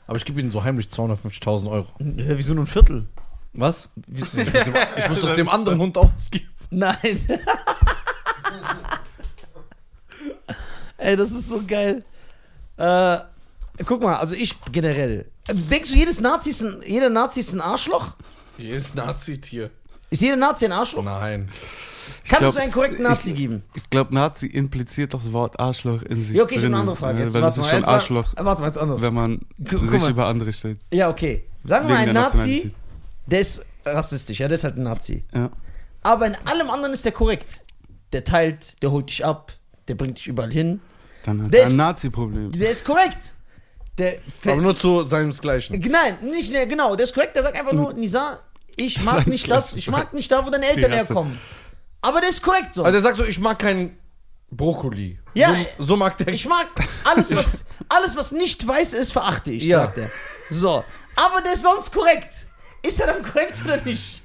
Aber ich gebe ihnen so heimlich 250.000 Euro. Ja, wieso nur ein Viertel? Was? Ich muss doch dem anderen Hund auch was geben. Nein. Ey, das ist so geil. Guck mal, also ich generell. Denkst du, jeder Nazi ist ein Arschloch? Jedes Nazi-Tier. Ist jeder Nazi ein Arschloch? Nein. Kannst du einen korrekten Nazi geben? Ich glaube, Nazi impliziert doch das Wort Arschloch in sich. Ja, okay, schon eine andere Frage. Jetzt, weil das ist schon Arschloch, jetzt anders. Wenn man sich über andere stellt. Ja, okay. Sagen wir mal, ein Nazi, der ist rassistisch, ja, der ist halt ein Nazi. Ja. Aber in allem anderen ist der korrekt. Der teilt, der holt dich ab, der bringt dich überall hin. Dann hat er ein Nazi-Problem. Der ist korrekt. Aber nur zu seinesgleichen. Nein, nicht mehr, genau. Der ist korrekt, der sagt einfach nur, Nisa, ich mag nicht da, wo deine Eltern herkommen. Aber der ist korrekt so. Also der sagt so, ich mag keinen Brokkoli. Ja. So mag der. Ich mag alles, was nicht weiß ist, verachte ich, sagt er. So. Aber der ist sonst korrekt. Ist er dann korrekt oder nicht?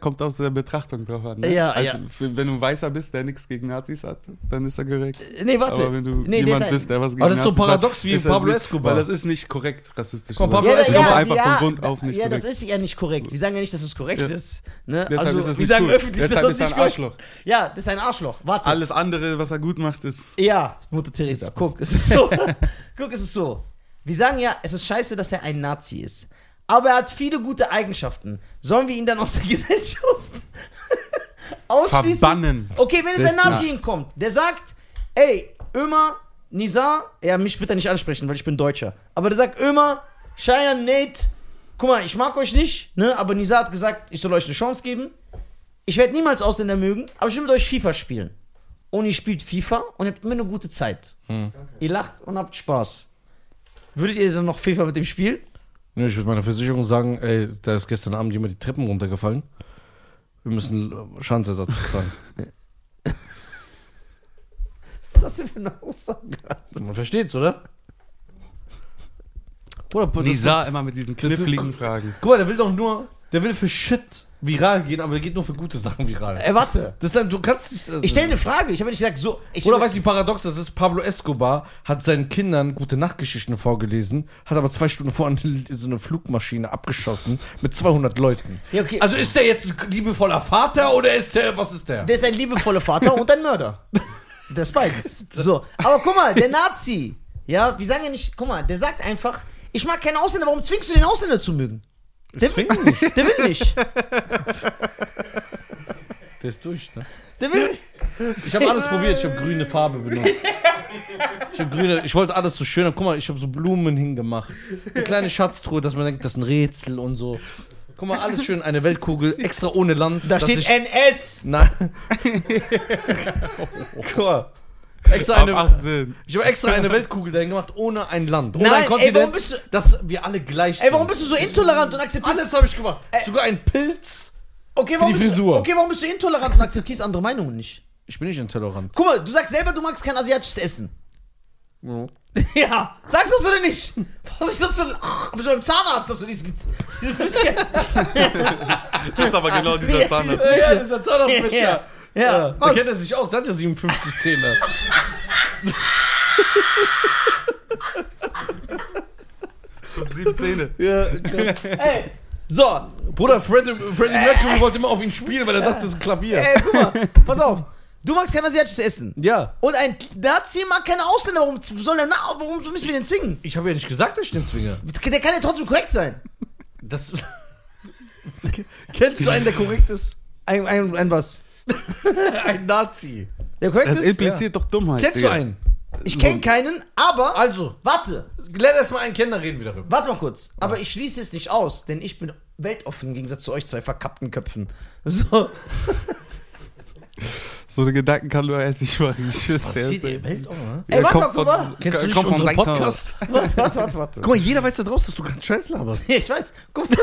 Kommt aus der Betrachtung drauf an. Ne? Ja, also, wenn du ein Weißer bist, der nichts gegen Nazis hat, dann ist er korrekt. Nee, warte. Aber wenn du jemand bist, der was gegen Nazis hat. Aber das ist so paradox wie Pablo Escobar. Weil das ist nicht korrekt, rassistisch. Das ist einfach von Grund auf nicht korrekt. Ja, das ist ja nicht korrekt. Wir sagen ja nicht, dass es korrekt ist. Ne? Deshalb ist es nicht korrekt. Wir sagen öffentlich, dass das nicht korrekt ist. Ja, das ist ein Arschloch. Warte. Alles andere, was er gut macht, ist... Ja, Mutter Teresa. Guck, es ist so. Wir sagen ja, es ist scheiße, dass er ein Nazi ist. Aber er hat viele gute Eigenschaften. Sollen wir ihn dann aus der Gesellschaft ausschließen? Verbannen. Okay, wenn jetzt ein Nazi hinkommt, der sagt, ey, Ömer, Nizar, ja, mich wird er nicht ansprechen, weil ich bin Deutscher. Aber der sagt, Ömer, Cheyenne, Nate, guck mal, ich mag euch nicht, ne? Aber Nizar hat gesagt, ich soll euch eine Chance geben. Ich werde niemals Ausländer mögen, aber ich will mit euch FIFA spielen. Und ihr spielt FIFA und habt immer eine gute Zeit. Okay. Ihr lacht und habt Spaß. Würdet ihr dann noch FIFA mit dem Spiel? Ich würde meiner Versicherung sagen, ey, da ist gestern Abend jemand die Treppen runtergefallen. Wir müssen Schadensersatz bezahlen. Was ist das denn für eine Aussage? Man versteht's, oder? Nizar immer mit diesen kniffligen Fragen. Guck mal, der will für Shit viral gehen, aber der geht nur für gute Sachen viral. Ey, warte. Das dann, du kannst nicht... Also ich stelle eine Frage, ich habe nicht gesagt, so... Oder weißt du, wie paradox das ist? Pablo Escobar hat seinen Kindern Gute-Nacht-Geschichten vorgelesen, hat aber 2 Stunden vorher so eine Flugmaschine abgeschossen mit 200 Leuten. Ja, okay. Also ist der jetzt ein liebevoller Vater oder ist der... Was ist der? Der ist ein liebevoller Vater und ein Mörder. Das ist beides. So, aber guck mal, der Nazi, ja, wir sagen ja nicht... Guck mal, der sagt einfach, ich mag keinen Ausländer, warum zwingst du den Ausländer zu mögen? Der will nicht. Der ist durch, ne? Der will nicht. Ich habe alles probiert, ich habe grüne Farbe benutzt. Ich wollte alles so schön haben. Guck mal, ich habe so Blumen hingemacht. Eine kleine Schatztruhe, dass man denkt, das ist ein Rätsel und so. Guck mal, alles schön, eine Weltkugel, extra ohne Land. Da steht NS! Nein. Guck mal. Ich habe extra eine Weltkugel dahin gemacht, ohne ein Land. Ohne ein Kontinent, warum bist du, dass wir alle gleich sind. Ey, warum bist du so intolerant und akzeptierst... Alles habe ich gemacht. Sogar ein Pilz für die Frisur. Warum bist du intolerant und akzeptierst andere Meinungen nicht? Ich bin nicht intolerant. Guck mal, du sagst selber, du magst kein asiatisches Essen. Ja. Ja, sagst du das oder nicht? Was ist das so? Bist du beim Zahnarzt, dass du diese Flüssigkeit... Das ist aber genau dieser Zahnarzt. Ja, dieser Zahnarztfischer. Ja. Ja, da kennt er sich aus, der hat ja 57 Zähne. Und 7 Zähne. Ja, krass. Ey, so. Bruder, Freddie Mercury wollte immer auf ihn spielen, weil er dachte, das ist ein Klavier. Ey, guck mal, pass auf. Du magst kein asiatisches Essen. Ja. Und ein Nazi mag keine Ausländer. Warum müssen wir den zwingen? Ich habe ja nicht gesagt, dass ich den zwinge. Der kann ja trotzdem korrekt sein. Das. Kennst du einen, der korrekt ist? Ein was? Ein Nazi. Der korrekt ist? Das impliziert doch Dummheit. Kennst du einen? Ich kenne keinen, aber... Also. Warte. Lern erst mal einen kennen, dann reden wir darüber. Warte mal kurz. Aber ich schließe es nicht aus, denn ich bin weltoffen im Gegensatz zu euch zwei verkappten Köpfen. So. So einen Gedanken kann nur er sich machen. Schiss, der ist ey, Welt, ey, warte mal, guck mal. Kennst du nicht unseren Podcast? Warte. Guck mal, jeder weiß da draußen, dass du gerade Scheiß laberst. Ich weiß. Guck mal.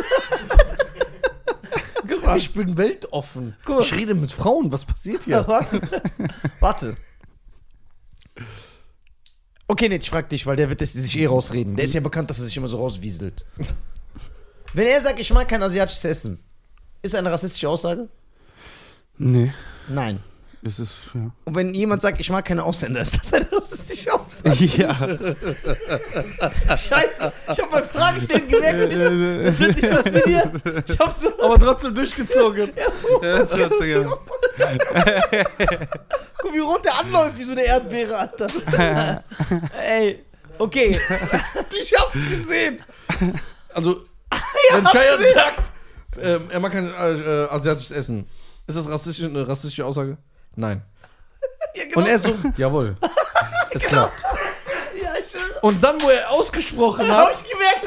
Ich bin weltoffen. Guck mal. Ich rede mit Frauen. Was passiert hier? Warte. Okay, Nate, ich frag dich, weil der wird sich eh rausreden. Der ist ja bekannt, dass er sich immer so rauswieselt. Wenn er sagt, ich mag kein asiatisches Essen, ist eine rassistische Aussage? Nee. Nein. Das ist, ja. Und wenn jemand sagt, ich mag keine Ausländer, ist das eine rassistische Aussage? Ja. Scheiße, ich hab mal Fragen gemerkt und ich so, das wird nicht passieren. Ich hab's so. Aber trotzdem durchgezogen. Ja, trotzdem. Guck, wie rot der anläuft, wie so eine Erdbeere, Alter. Ey, okay. Ich hab's gesehen. Also, wenn Cheyenne sagt, er mag kein asiatisches Essen, ist das rassistisch, eine rassistische Aussage? Nein. Ja, genau. Und er so, jawohl. Es genau. Klappt. Ja, und dann, wo er ausgesprochen hat, hab ich gemerkt,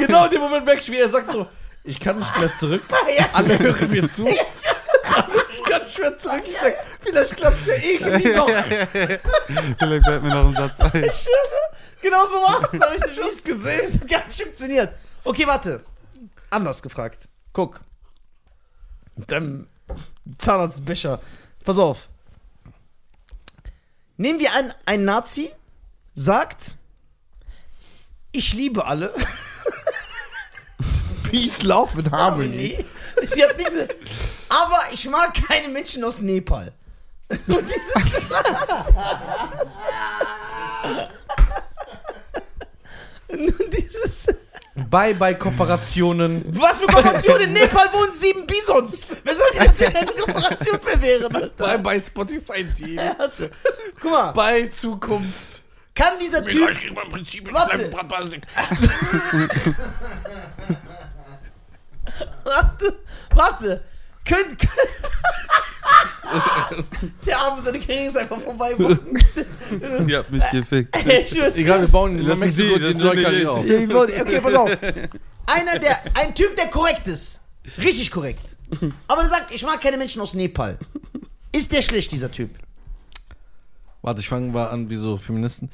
genau in dem Moment merke ich, wie er sagt so, ich kann nicht mehr zurück, ja. Alle hören mir zu. Ja, ich kann nicht mehr zurück. Ich sag, vielleicht klappt's ja irgendwie doch. Vielleicht fällt mir noch ein Satz ein. Ich schwöre, genau so war's. Habe ich den Schuss gesehen. Das hat gar nicht funktioniert. Okay, warte. Anders gefragt. Guck. Mit deinem Zahnarztbecher. Pass auf. Nehmen wir an, ein Nazi sagt, ich liebe alle. Peace, Love with Harmony. Oh, nee. Sie hat diese, aber ich mag keine Menschen aus Nepal. Nur dieses Nur dieses Bye-Bye-Kooperationen. Was für Kooperationen? In Nepal wohnen 7 Bisons. Wer soll dir das in eine Kooperation verwehren, Alter? Bye-Bye-Spotify-Deal. Guck mal. Bye-Zukunft. Kann dieser mit Typ... Euch im Prinzip Warte. Der Arm seine Karriere ist einfach vorbei. Ihr habt mich gefickt. Egal, wir bauen in Mexiko den Leute auf. Okay, pass auf. Ein Typ, der korrekt ist. Richtig korrekt. Aber der sagt, ich mag keine Menschen aus Nepal. Ist der schlecht, dieser Typ? Warte, ich fange mal an wie so Feministen.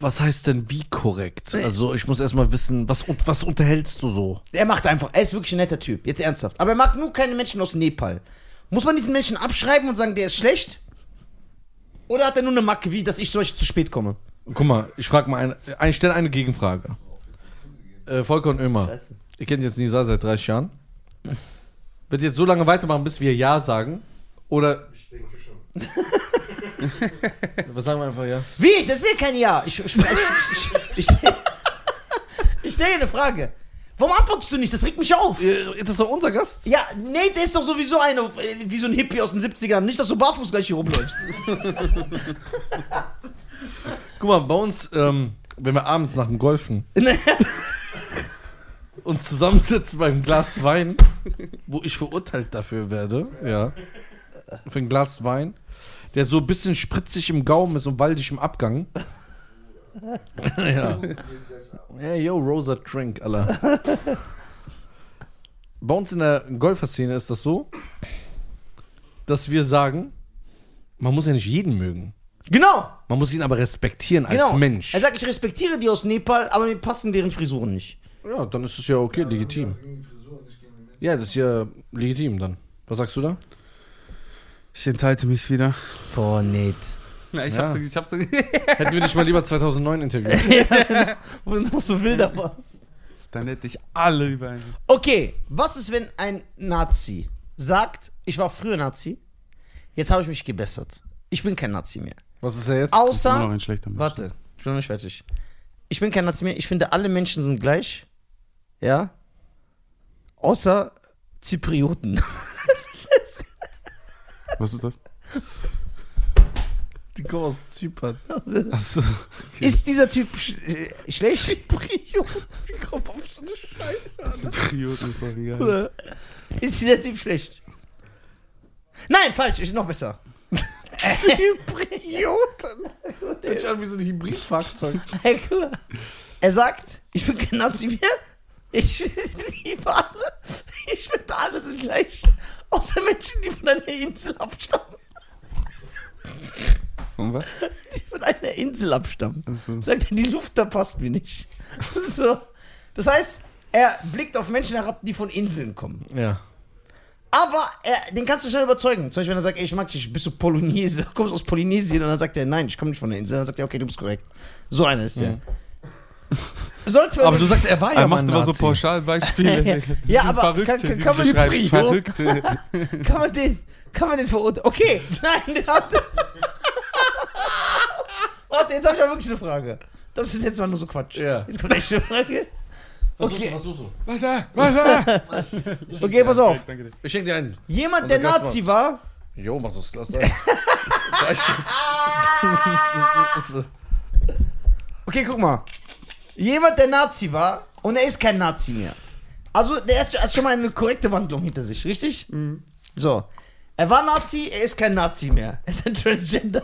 Was heißt denn wie korrekt? Also ich muss erstmal wissen, was unterhältst du so? Er macht einfach, er ist wirklich ein netter Typ, jetzt ernsthaft. Aber er mag nur keine Menschen aus Nepal. Muss man diesen Menschen abschreiben und sagen, der ist schlecht? Oder hat er nur eine Macke, wie, dass ich zum Beispiel zu spät komme? Guck mal, ich frage mal, ich stelle eine Gegenfrage. Volker und Ömer, Scheiße. Ihr kennt jetzt Nisa seit 30 Jahren. Wird jetzt so lange weitermachen, bis wir Ja sagen? Oder... Ich denke schon. Was sagen wir einfach Ja? Wie? Das ist ja kein Ja. Ich stelle eine Frage. Warum antwortest du nicht? Das regt mich auf. Das ist doch unser Gast. Ja, nee, der ist doch sowieso einer, wie so ein Hippie aus den 70ern. Nicht, dass du barfuß gleich hier rumläufst. Guck mal, bei uns, wenn wir abends nach dem Golfen uns zusammensitzen beim Glas Wein, wo ich verurteilt dafür werde, ja, für ein Glas Wein, der so ein bisschen spritzig im Gaumen ist und waldig im Abgang. Ja. Hey, yo, Rosa Drink, Alter. Bei uns in der Golferszene ist das so, dass wir sagen, man muss ja nicht jeden mögen. Genau. Man muss ihn aber respektieren als Mensch. Er sagt, ich respektiere die aus Nepal, aber mir passen deren Frisuren nicht. Ja, dann ist es ja okay, ja, legitim. Ja, das ist ja legitim dann. Was sagst du da? Ich enthalte mich wieder. Boah, Nate. Na, ich hab's. Hätten wir dich mal lieber 2009 interviewt. Ja, wo du noch so wilder warst. Dann hätte ich alle über einen. Okay, was ist, wenn ein Nazi sagt, ich war früher Nazi, jetzt habe ich mich gebessert. Ich bin kein Nazi mehr. Was ist er jetzt? Außer, ich bin ein schlechter Mensch. Warte, ich bin noch nicht fertig. Ich bin kein Nazi mehr, ich finde, alle Menschen sind gleich. Ja? Außer Zyprioten. Was ist das? Die kommen aus Zypern. Achso. Okay. Ist dieser Typ schlecht? Zyprioten. Die kommen auf so eine Scheiße an. Zyprioten ist doch egal. Ist dieser Typ schlecht? Nein, falsch. Ist noch besser. Zyprioten. Das ist schon wie so ein Hybridfahrzeug. Er sagt, ich bin kein Nazi mehr. Ich liebe alle. Ich finde, alle sind gleich. Außer Menschen, die von einer Insel abstammen. Von was? Die von einer Insel abstammen. So. Sagt er, die Luft da passt mir nicht. So. Das heißt, er blickt auf Menschen herab, die von Inseln kommen. Ja. Aber den kannst du schnell überzeugen. Zum Beispiel, wenn er sagt, ey, ich mag dich, bist du Polonese, kommst aus Polynesien. Und dann sagt er, nein, ich komme nicht von der Insel. Dann sagt er, okay, du bist korrekt. So einer ist der. Mhm. Aber du sagst, er war ja ein Nazi. Er macht immer so Pauschalbeispiele. Ja, aber kann man den verurteilen? Okay, nein, der hat... Warte, jetzt habe ich ja wirklich eine Frage. Das ist jetzt mal nur so Quatsch. Ja. Jetzt kommt echt eine Frage. Okay. Versuch's. Okay, pass auf. Ich schenke dir einen. Jemand, der Nazi war... Jo, mach so das Glas rein. Okay, guck mal. Jemand, der Nazi war, und er ist kein Nazi mehr. Also, der hat schon mal eine korrekte Wandlung hinter sich, richtig? Mhm. So. Er war Nazi, er ist kein Nazi mehr. Er ist ein Transgender.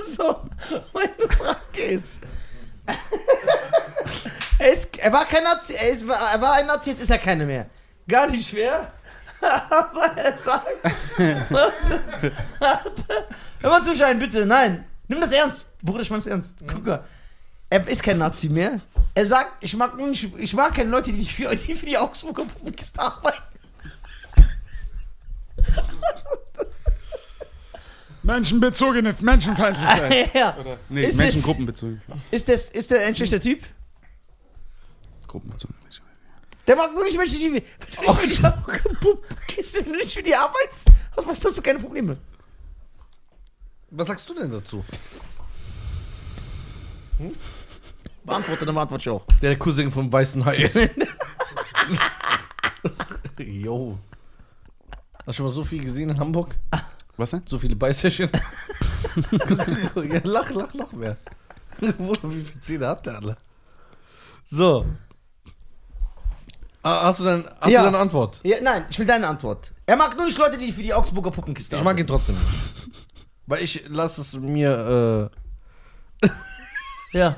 So. Meine Frage ist... er war kein Nazi, er war ein Nazi, jetzt ist er keine mehr. Gar nicht schwer. Aber er sagt... Hör mal zu, Schein, bitte. Nein. Nimm das ernst. Bruder, ich meine das ernst. Guck mal. Er ist kein Nazi mehr. Er sagt, ich mag keine Leute, die für die Augsburger Publikisten arbeiten. Menschenbezogene, Menschenfeindlichkeit. Ja. Oder, nee, menschengruppenbezogen. Ist der ein schlechter Typ? Gruppenbezogen. Der mag nur nicht Menschen, die... Wenn du nicht für die arbeitest, hast du keine Probleme. Was sagst du denn dazu? Hm? Beantworte, dann antworte ich auch. Der Cousin vom weißen Hai ist. Jo. Hast du schon mal so viel gesehen in Hamburg? Was denn? So viele Beißfischen. Ja, lach mehr. Wie viele Zähne habt ihr alle? So. Hast du deine Antwort? Ja, nein, ich will deine Antwort. Er mag nur nicht Leute, die für die Augsburger Puppenkiste haben. Ich mag ihn trotzdem. Weil ich lasse es mir... Ja.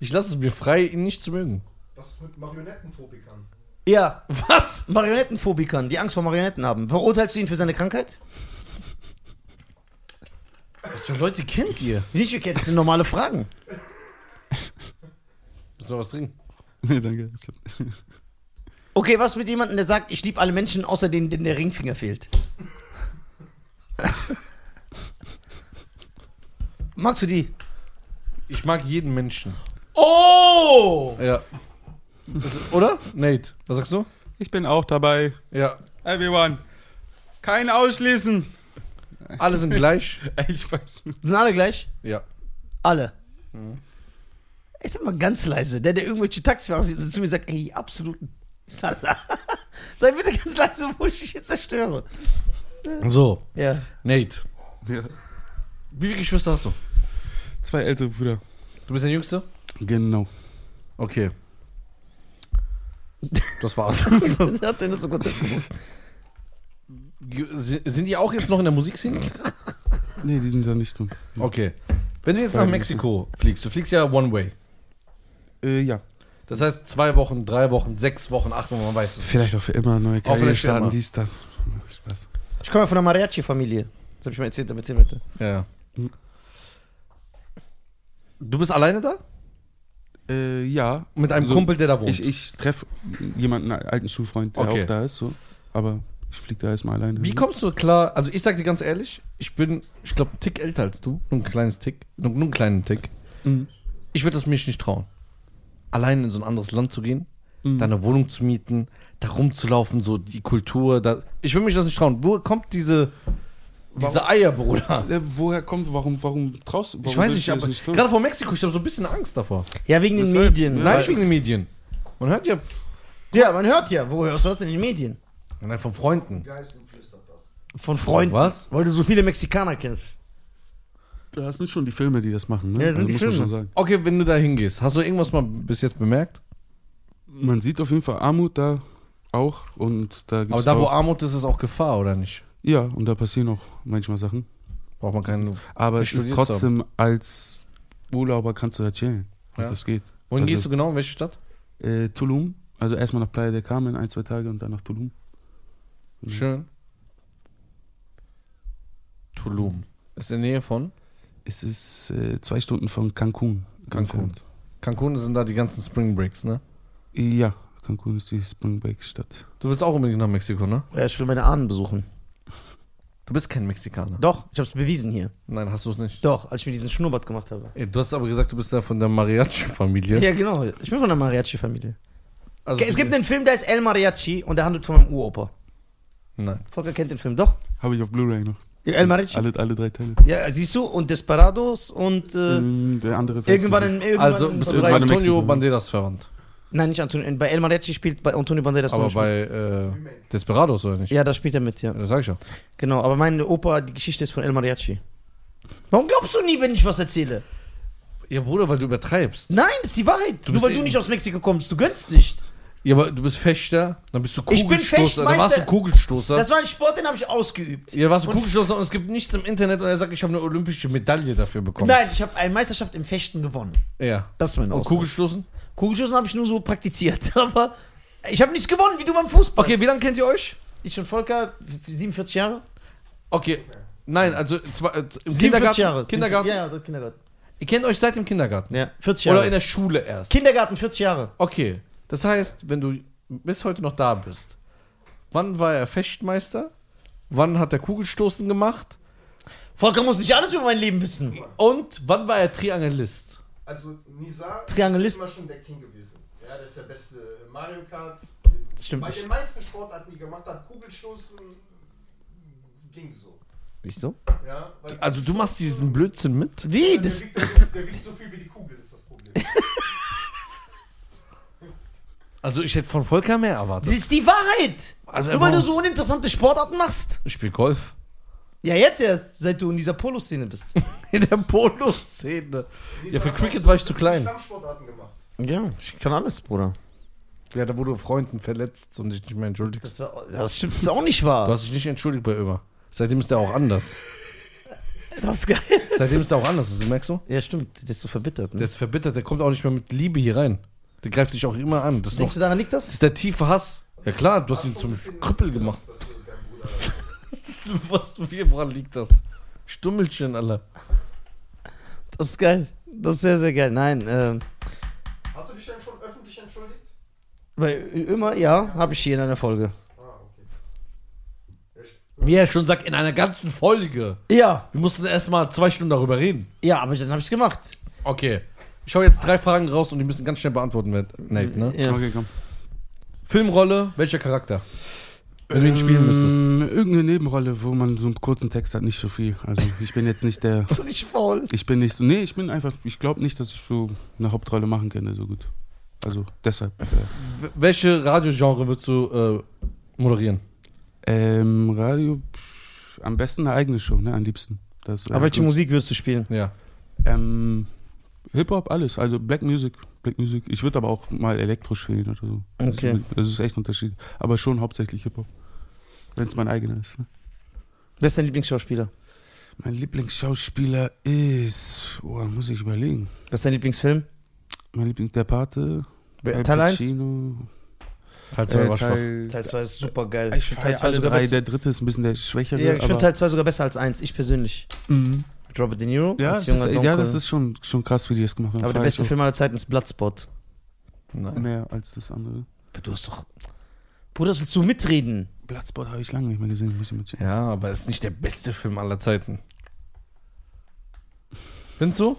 Ich lasse es mir frei, ihn nicht zu mögen. Was ist mit Marionettenphobikern? Ja. Was? Marionettenphobikern, die Angst vor Marionetten haben. Verurteilst du ihn für seine Krankheit? Was für Leute kennt ihr? Wie kennt ihr normale Fragen? Soll was trinken? Nee, danke. Okay, was mit jemandem, der sagt, ich liebe alle Menschen, außer denen, denen der Ringfinger fehlt? Magst du die? Ich mag jeden Menschen. Oh! Ja. Oder? Nate, was sagst du? Ich bin auch dabei. Ja. Everyone. Kein Ausschließen. Alle sind gleich. Ich weiß nicht. Sind alle gleich? Ja. Alle. Mhm. Ich sag mal ganz leise. Der irgendwelche Taxifahrer sieht und zu mir sagt, ey, absoluten Salat. Sei bitte ganz leise, wo ich dich jetzt zerstöre. So. Ja. Nate. Ja. Wie viele Geschwister hast du? 2 ältere Brüder. Du bist der Jüngste? Genau. Okay. Das war's. Was hat denn das so kurz gesagt? Sind die auch jetzt noch in der Musikszene? Nee, die sind da nicht drin. Okay. Wenn du jetzt nach Mexiko fliegst, du fliegst ja one way. Ja. Das heißt 2 Wochen, 3 Wochen, 6 Wochen, 8 Wochen, man weiß es. Vielleicht auch für immer, neue Karriere starten, dies, das. Spaß. Ich komme ja von der Mariachi-Familie. Das habe ich mal erzählt, aber erzähl bitte. Ja. Hm. Du bist alleine da? Ja. Mit einem Kumpel, der da wohnt? Ich treffe jemanden, einen alten Schulfreund, der auch da ist. So. Aber ich fliege da erstmal alleine. Wie kommst du klar? Also ich sag dir ganz ehrlich, ich glaube, einen Tick älter als du. Nur ein kleines Tick. Nur einen kleinen Tick. Mhm. Ich würde das mich nicht trauen. Allein in so ein anderes Land zu gehen, da eine Wohnung zu mieten, da rumzulaufen, so die Kultur. Da, ich würde mich das nicht trauen. Wo kommt diese Eier, Bruder. Woher kommt, warum traust du? Ich weiß nicht, aber gerade vor Mexiko, ich habe so ein bisschen Angst davor. Ja, wegen den Medien. Ja, nein, wegen den Medien. Man hört ja... Ja, man hört ja. Wo hörst du das denn in den Medien? Nein, von Freunden. Von Freunden? Was? Weil du so viele Mexikaner kennst. Das sind schon die Filme, die das machen, ne? Ja, das sind also, die muss Filme. Man schon sagen. Okay, wenn du da hingehst, hast du irgendwas mal bis jetzt bemerkt? Man sieht auf jeden Fall Armut da auch. Und da gibt's aber da, wo Armut ist, ist auch Gefahr, oder nicht? Ja, und da passieren auch manchmal Sachen. Braucht man keinen... Aber es ist trotzdem, als Urlauber kannst du da chillen. Ja. Das geht. Wohin gehst du genau? In welche Stadt? Tulum. Also erstmal nach Playa del Carmen, 1-2 Tage und dann nach Tulum. Schön. Tulum. Ist in der Nähe von? Es ist 2 Stunden von Cancun. Cancun sind da die ganzen Spring Breaks, ne? Ja, Cancun ist die Spring Break-Stadt. Du willst auch unbedingt nach Mexiko, ne? Ja, ich will meine Ahnen besuchen. Du bist kein Mexikaner. Doch, ich hab's bewiesen hier. Nein, hast du es nicht. Doch, als ich mir diesen Schnurrbart gemacht habe. Ey, du hast aber gesagt, du bist ja von der Mariachi-Familie. Ja, genau. Ich bin von der Mariachi-Familie. Also es gibt einen Film, der ist El Mariachi und der handelt von meinem Uropa. Nein. Volker kennt den Film, doch? Habe ich auf Blu-ray noch. El Mariachi? Alle 3 Teile. Ja, siehst du? Und Desperados und... der andere... Irgendwann bist du bei Antonio Banderas verwandt. Nein, nicht Antonio. Bei El Mariachi spielt bei Antonio Banderas. Aber bei Desperados, oder nicht? Ja, da spielt er mit, ja. Das sag ich schon. Genau, aber meine Opa, die Geschichte ist von El Mariachi. Warum glaubst du nie, wenn ich was erzähle? Ja, Bruder, weil du übertreibst. Nein, das ist die Wahrheit. Nur weil du nicht aus Mexiko kommst, du gönnst nicht. Ja, aber du bist Fechter, dann bist du Kugelstoßer, dann warst du Kugelstoßer. Das war ein Sport, den habe ich ausgeübt. Ja, warst du Kugelstoßer und es gibt nichts im Internet und er sagt, ich habe eine olympische Medaille dafür bekommen. Nein, ich habe eine Meisterschaft im Fechten gewonnen. Ja. Das war mein Ausdruck. Und Kugelstoßen? Kugelstoßen habe ich nur so praktiziert, aber ich habe nichts gewonnen, wie du beim Fußball. Okay, wie lange kennt ihr euch? Ich und Volker, 47 Jahre. Okay, nein, also im 47 Jahre. Kindergarten? Ja, seit Kindergarten. Ihr kennt euch seit dem Kindergarten? Ja, 40 Jahre. Oder in der Schule erst? Kindergarten, 40 Jahre. Okay. Das heißt, wenn du bis heute noch da bist, wann war er Fechtmeister? Wann hat er Kugelstoßen gemacht? Volker muss nicht alles über mein Leben wissen. Und wann war er Triangelist? Also Nizar ist immer schon der King gewesen. Ja, das ist der beste Mario Kart. Das stimmt nicht. Bei den meisten Sportarten, die gemacht hat, Kugelstoßen ging so. Nicht so? Ja, also du machst diesen Blödsinn mit? Wie? Der wiegt so viel wie die Kugel, ist das Problem. Also ich hätte von Volker mehr erwartet. Das ist die Wahrheit. Also nur weil du so uninteressante Sportarten machst. Ich spiele Golf. Ja, jetzt erst, seit du in dieser Poloszene bist. In der Poloszene. Ja, für Cricket war ich zu klein. Stammsportarten gemacht. Ja, ich kann alles, Bruder. Ja, da wurde Freunden verletzt und dich nicht mehr entschuldigt. Das stimmt, das ist auch nicht wahr. Du hast dich nicht entschuldigt bei Ömer. Seitdem ist der auch anders. Das ist geil. Seitdem ist der auch anders, du merkst so? Ja, stimmt, der ist so verbittert. Ne? Der ist verbittert, der kommt auch nicht mehr mit Liebe hier rein. Der greift dich auch immer an. Das Denkst du, daran liegt das? Das ist der tiefe Hass. Ja klar, du hast ihn zum Krüppel gemacht. Woran liegt das? Stummelchen, Alter. Das ist geil. Das ist sehr, sehr geil. Nein, hast du dich denn schon öffentlich entschuldigt? Weil immer, ja, habe ich hier in einer Folge. Ah, okay. Ja, schon sagt, in einer ganzen Folge. Ja. Wir mussten erstmal 2 Stunden darüber reden. Ja, aber dann habe ich es gemacht. Okay. Ich schau jetzt 3 Fragen raus und die müssen ganz schnell beantworten, Nate, ne? Ja. Okay, komm. Filmrolle, welcher Charakter? Wenn du ihn spielen müsstest. Irgendeine Nebenrolle, wo man so einen kurzen Text hat, nicht so viel. Also ich bin jetzt nicht der... So nicht faul. Ich bin nicht so... Nee, ich bin einfach... Ich glaube nicht, dass ich so eine Hauptrolle machen kann, so gut. Also deshalb. Welche Radiogenre würdest du moderieren? Radio... am besten eine eigene Show, ne? Am liebsten. Das, aber welche Musik würdest du spielen? Ja. Hip-Hop, alles, also Black Music. Ich würde aber auch mal Elektro spielen oder so. Okay. Das ist echt ein Unterschied. Aber schon hauptsächlich Hip-Hop. Wenn es mein eigener ist. Ne? Wer ist dein Lieblingsschauspieler? Mein Lieblingsschauspieler ist... Oh, da muss ich überlegen. Was ist dein Lieblingsfilm? Mein Lieblings... Der Pate. Teil 1? Teil 2 war schwach. Teil 2 ist super geil. Ich finde Teil 2 sogar besser. Der dritte ist ein bisschen der schwächere. Ja, ich finde Teil 2 sogar besser als 1. Ich persönlich. Mhm. Mit Robert De Niro? Ja, das ist schon krass, wie die das gemacht haben. Aber der beste Film aller Zeiten ist Bloodspot. Nein. Mehr als das andere. Aber du hast doch... Bruder, sollst du mitreden? Bloodspot habe ich lange nicht mehr gesehen. Muss ich mitsehen. Ja, aber es ist nicht der beste Film aller Zeiten. Findest du?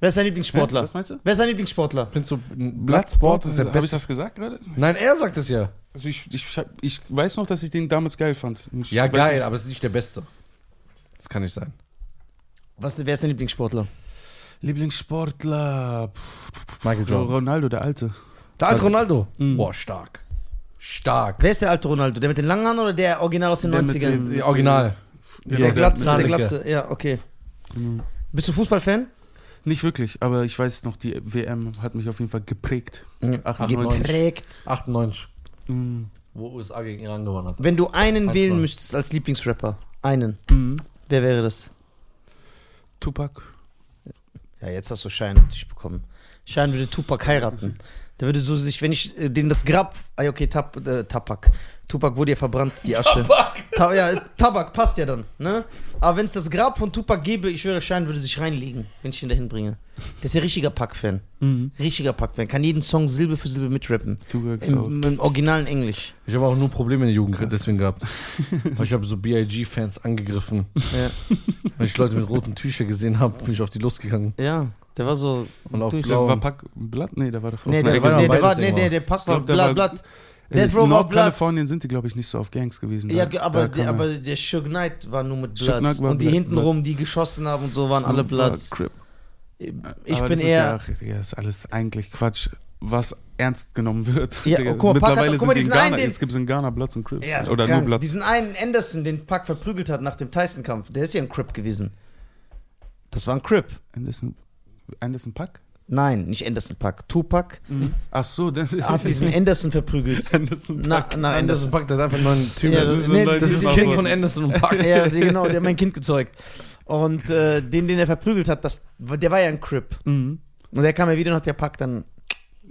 Wer ist dein Lieblingssportler? Was meinst du? Wer ist dein Lieblingssportler? Findest du, Bloodsport ist der beste... Habe ich das gesagt gerade? Nein, er sagt es ja. Also ich weiß noch, dass ich den damals geil fand. Ja, geil, aber es ist nicht der beste. Das kann nicht sein. Wer ist dein Lieblingssportler? Michael Jackson. Ronaldo, der Alte. Der alte Ronaldo? Mhm. Boah, stark. Stark. Wer ist der alte Ronaldo? Der mit den langen Haaren oder der Original aus den 90ern? Original. Der Glatze. Der Glatze, ja, okay. Mhm. Bist du Fußballfan? Nicht wirklich, aber ich weiß noch, die WM hat mich auf jeden Fall geprägt. Mhm. 98. Geprägt. 98. Mhm. Wo USA gegen Iran gewonnen hat. Wenn du einen wählen müsstest als Lieblingsrapper, einen, mhm. Wer wäre das? Tupac. Ja, jetzt hast du Schein natürlich bekommen. Schein würde Tupac heiraten. Der würde so sich, wenn ich den das Grab, okay, Tupac. Tupac wurde ja verbrannt, die Asche. Tabak! Tabak passt ja dann, ne? Aber wenn es das Grab von Tupac gäbe, ich schwöre, Schein würde sich reinlegen, wenn ich ihn dahin bringe. Der ist ja richtiger Pac-Fan. Mhm. Richtiger Pac-Fan. Kann jeden Song Silbe für Silbe mitrappen. Im originalen Englisch. Ich habe auch nur Probleme in der Jugend deswegen gehabt. Weil ich habe so B.I.G.-Fans angegriffen. Ja. Weil ich Leute mit roten Tüchern gesehen habe, bin ich auf die Lust gegangen. Ja. Der war so. Und auch blau. War Pac Blatt? Nee, der war doch. Nee, der Pac war Blatt. In Nordkalifornien sind die, glaube ich, nicht so auf Gangs gewesen. Ja, aber der Suge Knight war nur mit Bloods. Und die hintenrum, die geschossen haben und so, waren alle Bloods. Ich bin eher... Das ist alles eigentlich Quatsch, was ernst genommen wird. Mittlerweile sind die in Ghana. Es gibt in Ghana Bloods und Crips. Oder nur Bloods. Diesen einen Anderson, den Pac verprügelt hat nach dem Tyson-Kampf, der ist ja ein Crip gewesen. Das war ein Crip. Anderson Pac? Nein, nicht Anderson Pac. Tupac. Mhm. Ach so, das hat diesen Anderson verprügelt. Anderson Pac. Na, Anderson Pac, das ist einfach nur ein Typ. Ja, das ist das Kind von Anderson und Pac. Ja, genau, der hat mein Kind gezeugt. Und den er verprügelt hat, der war ja ein Crip. Mhm. Und der kam ja wieder und hat ja Pac dann...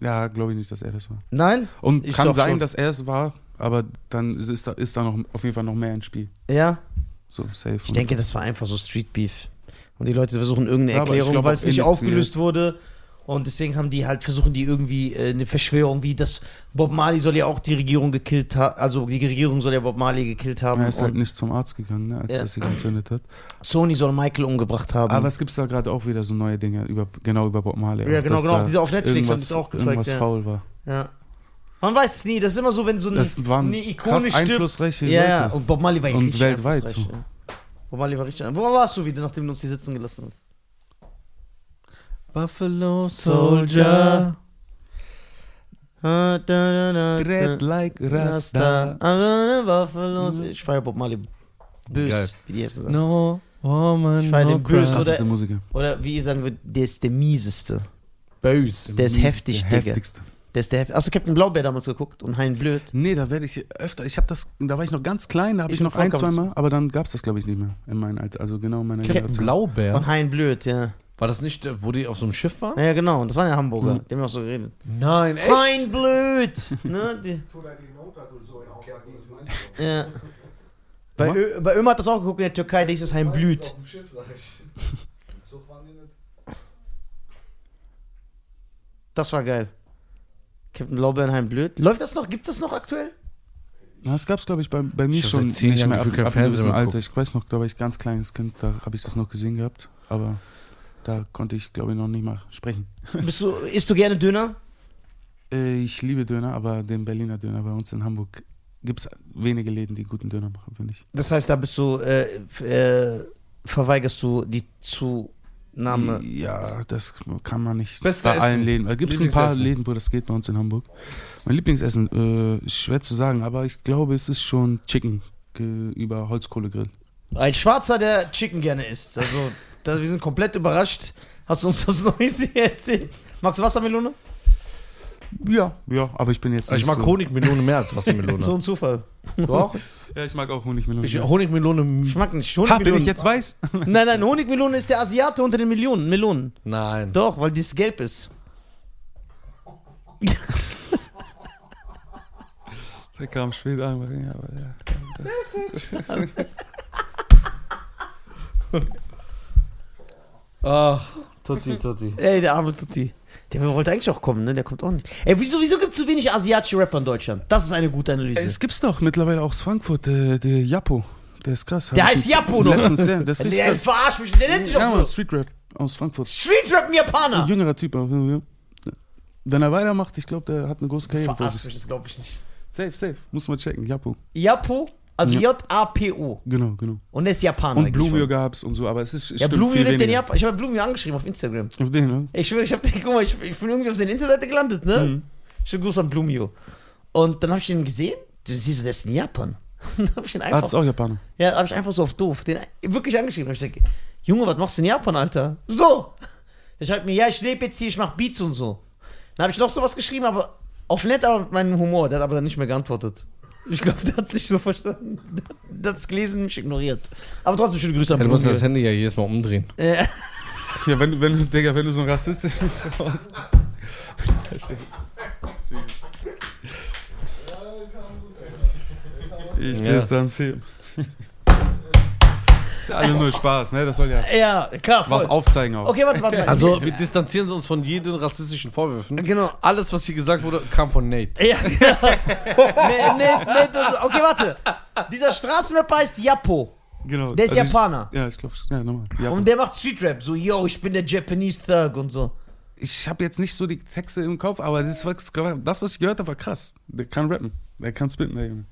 Ja, glaube ich nicht, dass er das war. Nein? Und kann sein, dass er es war, aber dann ist da noch auf jeden Fall noch mehr im Spiel. Ja. So, safe. Ich denke, das war einfach so Street Beef. Und die Leute versuchen irgendeine Erklärung, weil es nicht aufgelöst wurde. Und deswegen haben die halt, versuchen die irgendwie eine Verschwörung, wie das Bob Marley soll ja auch die Regierung gekillt haben, also die Regierung soll ja Bob Marley gekillt haben. Ja, er ist halt nicht zum Arzt gegangen, ne, als er sie entzündet hat. Sony soll Michael umgebracht haben. Aber es gibt da gerade auch wieder so neue Dinge über Bob Marley. Ja, genau, diese auf Netflix haben es auch gezeigt. Irgendwas faul war. Ja. Man weiß es nie, das ist immer so, wenn so eine Ikone stirbt. Ja, und Bob Marley war richtig und weltweit. Ja. Bob Marley war richtig. Wo warst du wieder, nachdem du uns hier sitzen gelassen hast? Buffalo Soldier, dread like Rasta. Buffalo Soldier. Ich feiere Bob Marley bös, geil. Wie die Hessen sagen. No woman, ich feiere den bös. Oder wie ihr sagen würdet, der ist der mieseste. Bös. Der ist heftig, der Digga. Heftigste. Der ist der heftigste. Hast du Captain Blaubeer damals geguckt und Hein Blöd? Nee, da werde ich öfter. Da war ich noch ganz klein, da habe ich noch ein, zweimal. Aber dann gab es das, glaube ich, nicht mehr in meinem Alter. Also genau in meiner Generation. Captain Blaubeer? Und Hein Blöd, ja. War das nicht, wo die auf so einem Schiff waren? Ja, genau. Das waren ja Hamburger. Die haben auch so geredet. Nein, echt? Hein Blöd! Ne? Ja. Bei Ömer hat das auch geguckt in der Türkei, da hieß es Hein Blöd. Das war geil. Captain Blaubeer und Hein Blöd. Läuft das noch? Gibt es das noch aktuell? Na, das gab's, glaube ich, bei mir schon nicht mehr ab einem gewissen Alter. Ich weiß noch, glaube ich, ganz kleines Kind, da habe ich das noch gesehen gehabt. Aber... Da konnte ich, glaube ich, noch nicht mal sprechen. Isst du gerne Döner? Ich liebe Döner, aber den Berliner Döner bei uns in Hamburg gibt es wenige Läden, die guten Döner machen, finde ich. Das heißt, da bist du, verweigerst du die Zunahme? Ja, das kann man nicht bei allen Läden. Da gibt es ein paar Läden, wo das geht bei uns in Hamburg. Mein Lieblingsessen, schwer zu sagen, aber ich glaube, es ist schon Chicken über Holzkohlegrill. Ein Schwarzer, der Chicken gerne isst, also... Wir sind komplett überrascht. Hast du uns was Neues hier erzählt? Magst du Wassermelone? Ja, aber ich bin jetzt nicht. Ich mag so Honigmelone mehr als Wassermelone. So ein Zufall. Du auch? Ja, ich mag auch Honigmelone. Ich mag nicht Honigmelone. Bin ich jetzt weiß? Nein, Honigmelone ist der Asiate unter den Melonen. Nein. Doch, weil das gelb ist. Der kam spät an. Aber ja. Ach, Tutti. Ey, der arme Tutti. Der wollte eigentlich auch kommen, ne? Der kommt auch nicht. Ey, wieso gibt es so wenig asiatische Rapper in Deutschland? Das ist eine gute Analyse. Es gibt's doch mittlerweile auch aus Frankfurt, der Yapo. Der ist krass. Der heißt Yapo, noch. Letztens, ja, der ist richtig krass. Der verarscht mich. Der nennt sich auch so. Street Rap aus Frankfurt. Street Rap, ein Japaner. Ein jüngerer Typ. Ja. Wenn er weitermacht, ich glaube, der hat eine große Karriere. Verarscht mich, das glaube ich nicht. Safe. Muss man checken, Yapo. Yapo? Also J.A.P.O. Genau. Und der ist Japaner. Und Blumio gab's und so, aber es ist... Ja, Blumio nennt den Japaner. Ich habe Blumio angeschrieben auf Instagram. Auf den, ne? Ich schwöre, ich bin irgendwie auf seiner Insta-Seite gelandet, ne? Mhm. Schönen Gruß an Blumio. Und dann habe ich den gesehen. Du siehst, der ist in Japan. Dann hab ich den einfach... Ah, das ist auch Japaner. Ja, habe ich einfach so auf doof. Den wirklich angeschrieben. Hab ich gesagt, Junge, was machst du in Japan, Alter? So! Der schreibt mir, ja, ich lebe jetzt hier, ich mach Beats und so. Dann habe ich noch sowas geschrieben, aber auf nett, aber mit meinem Humor. Der hat aber dann nicht mehr geantwortet. Ich glaube, der hat es nicht so verstanden. Der hat es gelesen, mich ignoriert. Aber trotzdem schöne Grüße an Blumio. Du musst das Handy ja jedes Mal umdrehen. Ja, wenn du so einen rassistischen raus... Ich distanziere. Ist ja alle nur Spaß, ne? Das soll ja, klar, was aufzeigen auch. Okay, warte. Also, wir distanzieren uns von jeden rassistischen Vorwürfen. Genau. Alles, was hier gesagt wurde, kam von Nate. Ja, genau. Nate, okay, warte. Dieser Straßenrapper heißt Yapo. Genau. Der ist also Japaner. Ich glaube, nochmal. Japan. Und der macht Streetrap. So, yo, ich bin der Japanese Thug und so. Ich habe jetzt nicht so die Texte im Kopf, aber das, was ich gehört habe, war krass. Der kann rappen. Der kann spitten, der Junge.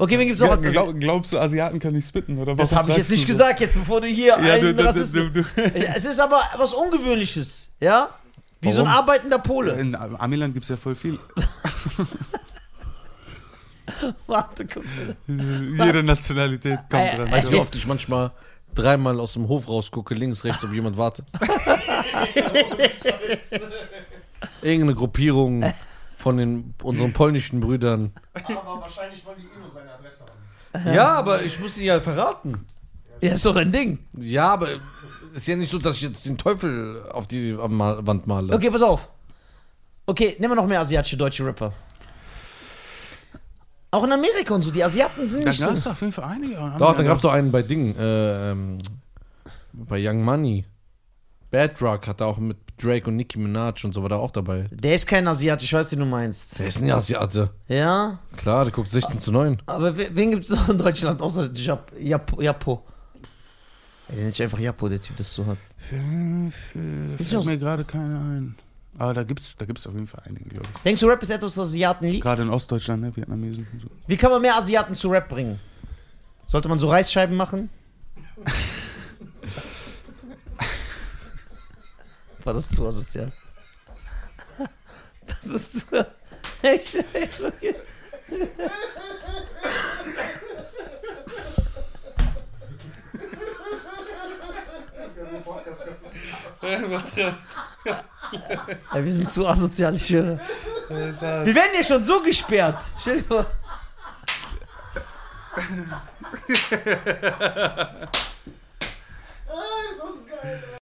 Okay, wen gibt's noch was? Glaubst du, Asiaten kann nicht spitten? Oder was? Das habe ich jetzt nicht gesagt, jetzt bevor du hier einen Rassisten... Es ist aber was Ungewöhnliches, ja? Wie so ein arbeitender Pole. In Amiland gibt's ja voll viel. Warte, guck mal. Jede Nationalität kommt dran. Weißt du, wie oft ich manchmal dreimal aus dem Hof rausgucke, links, rechts, ob jemand wartet? Irgendeine Gruppierung von unseren polnischen Brüdern. Aber wahrscheinlich wollen die nur seine Adresse haben. Ja, aber ich muss ihn ja verraten. Ja, ist doch ein Ding. Ja, aber ist ja nicht so, dass ich jetzt den Teufel auf die Wand male. Okay, pass auf. Okay, nehmen wir noch mehr asiatische, deutsche Rapper. Auch in Amerika und so, die Asiaten sind nicht so. Da gab es auf jeden Fall einige. Doch, da gab es doch einen bei Dingen. Bei Young Money. Bad Rock hat er auch mit Drake und Nicki Minaj und so war da auch dabei. Der ist kein Asiate, ich weiß, den du meinst. Der ist ein Asiate. Ja? Klar, der guckt 16:9. Aber wen gibt's noch in Deutschland außer Japo? Ey, der nennt sich einfach Japo, der Typ, das so hat. Fällt mir gerade keiner ein. Aber da gibt's auf jeden Fall einige, glaube ich. Denkst du, Rap ist etwas, das Asiaten liegt? Gerade in Ostdeutschland, ne? Vietnamesen und so. Wie kann man mehr Asiaten zu Rap bringen? Sollte man so Reisscheiben machen? War das zu asozial? Das ist zu asozial. Ja, wir sind zu asozial, ich höre. Wir werden ja schon so gesperrt. Stell dir vor. Ist das geil,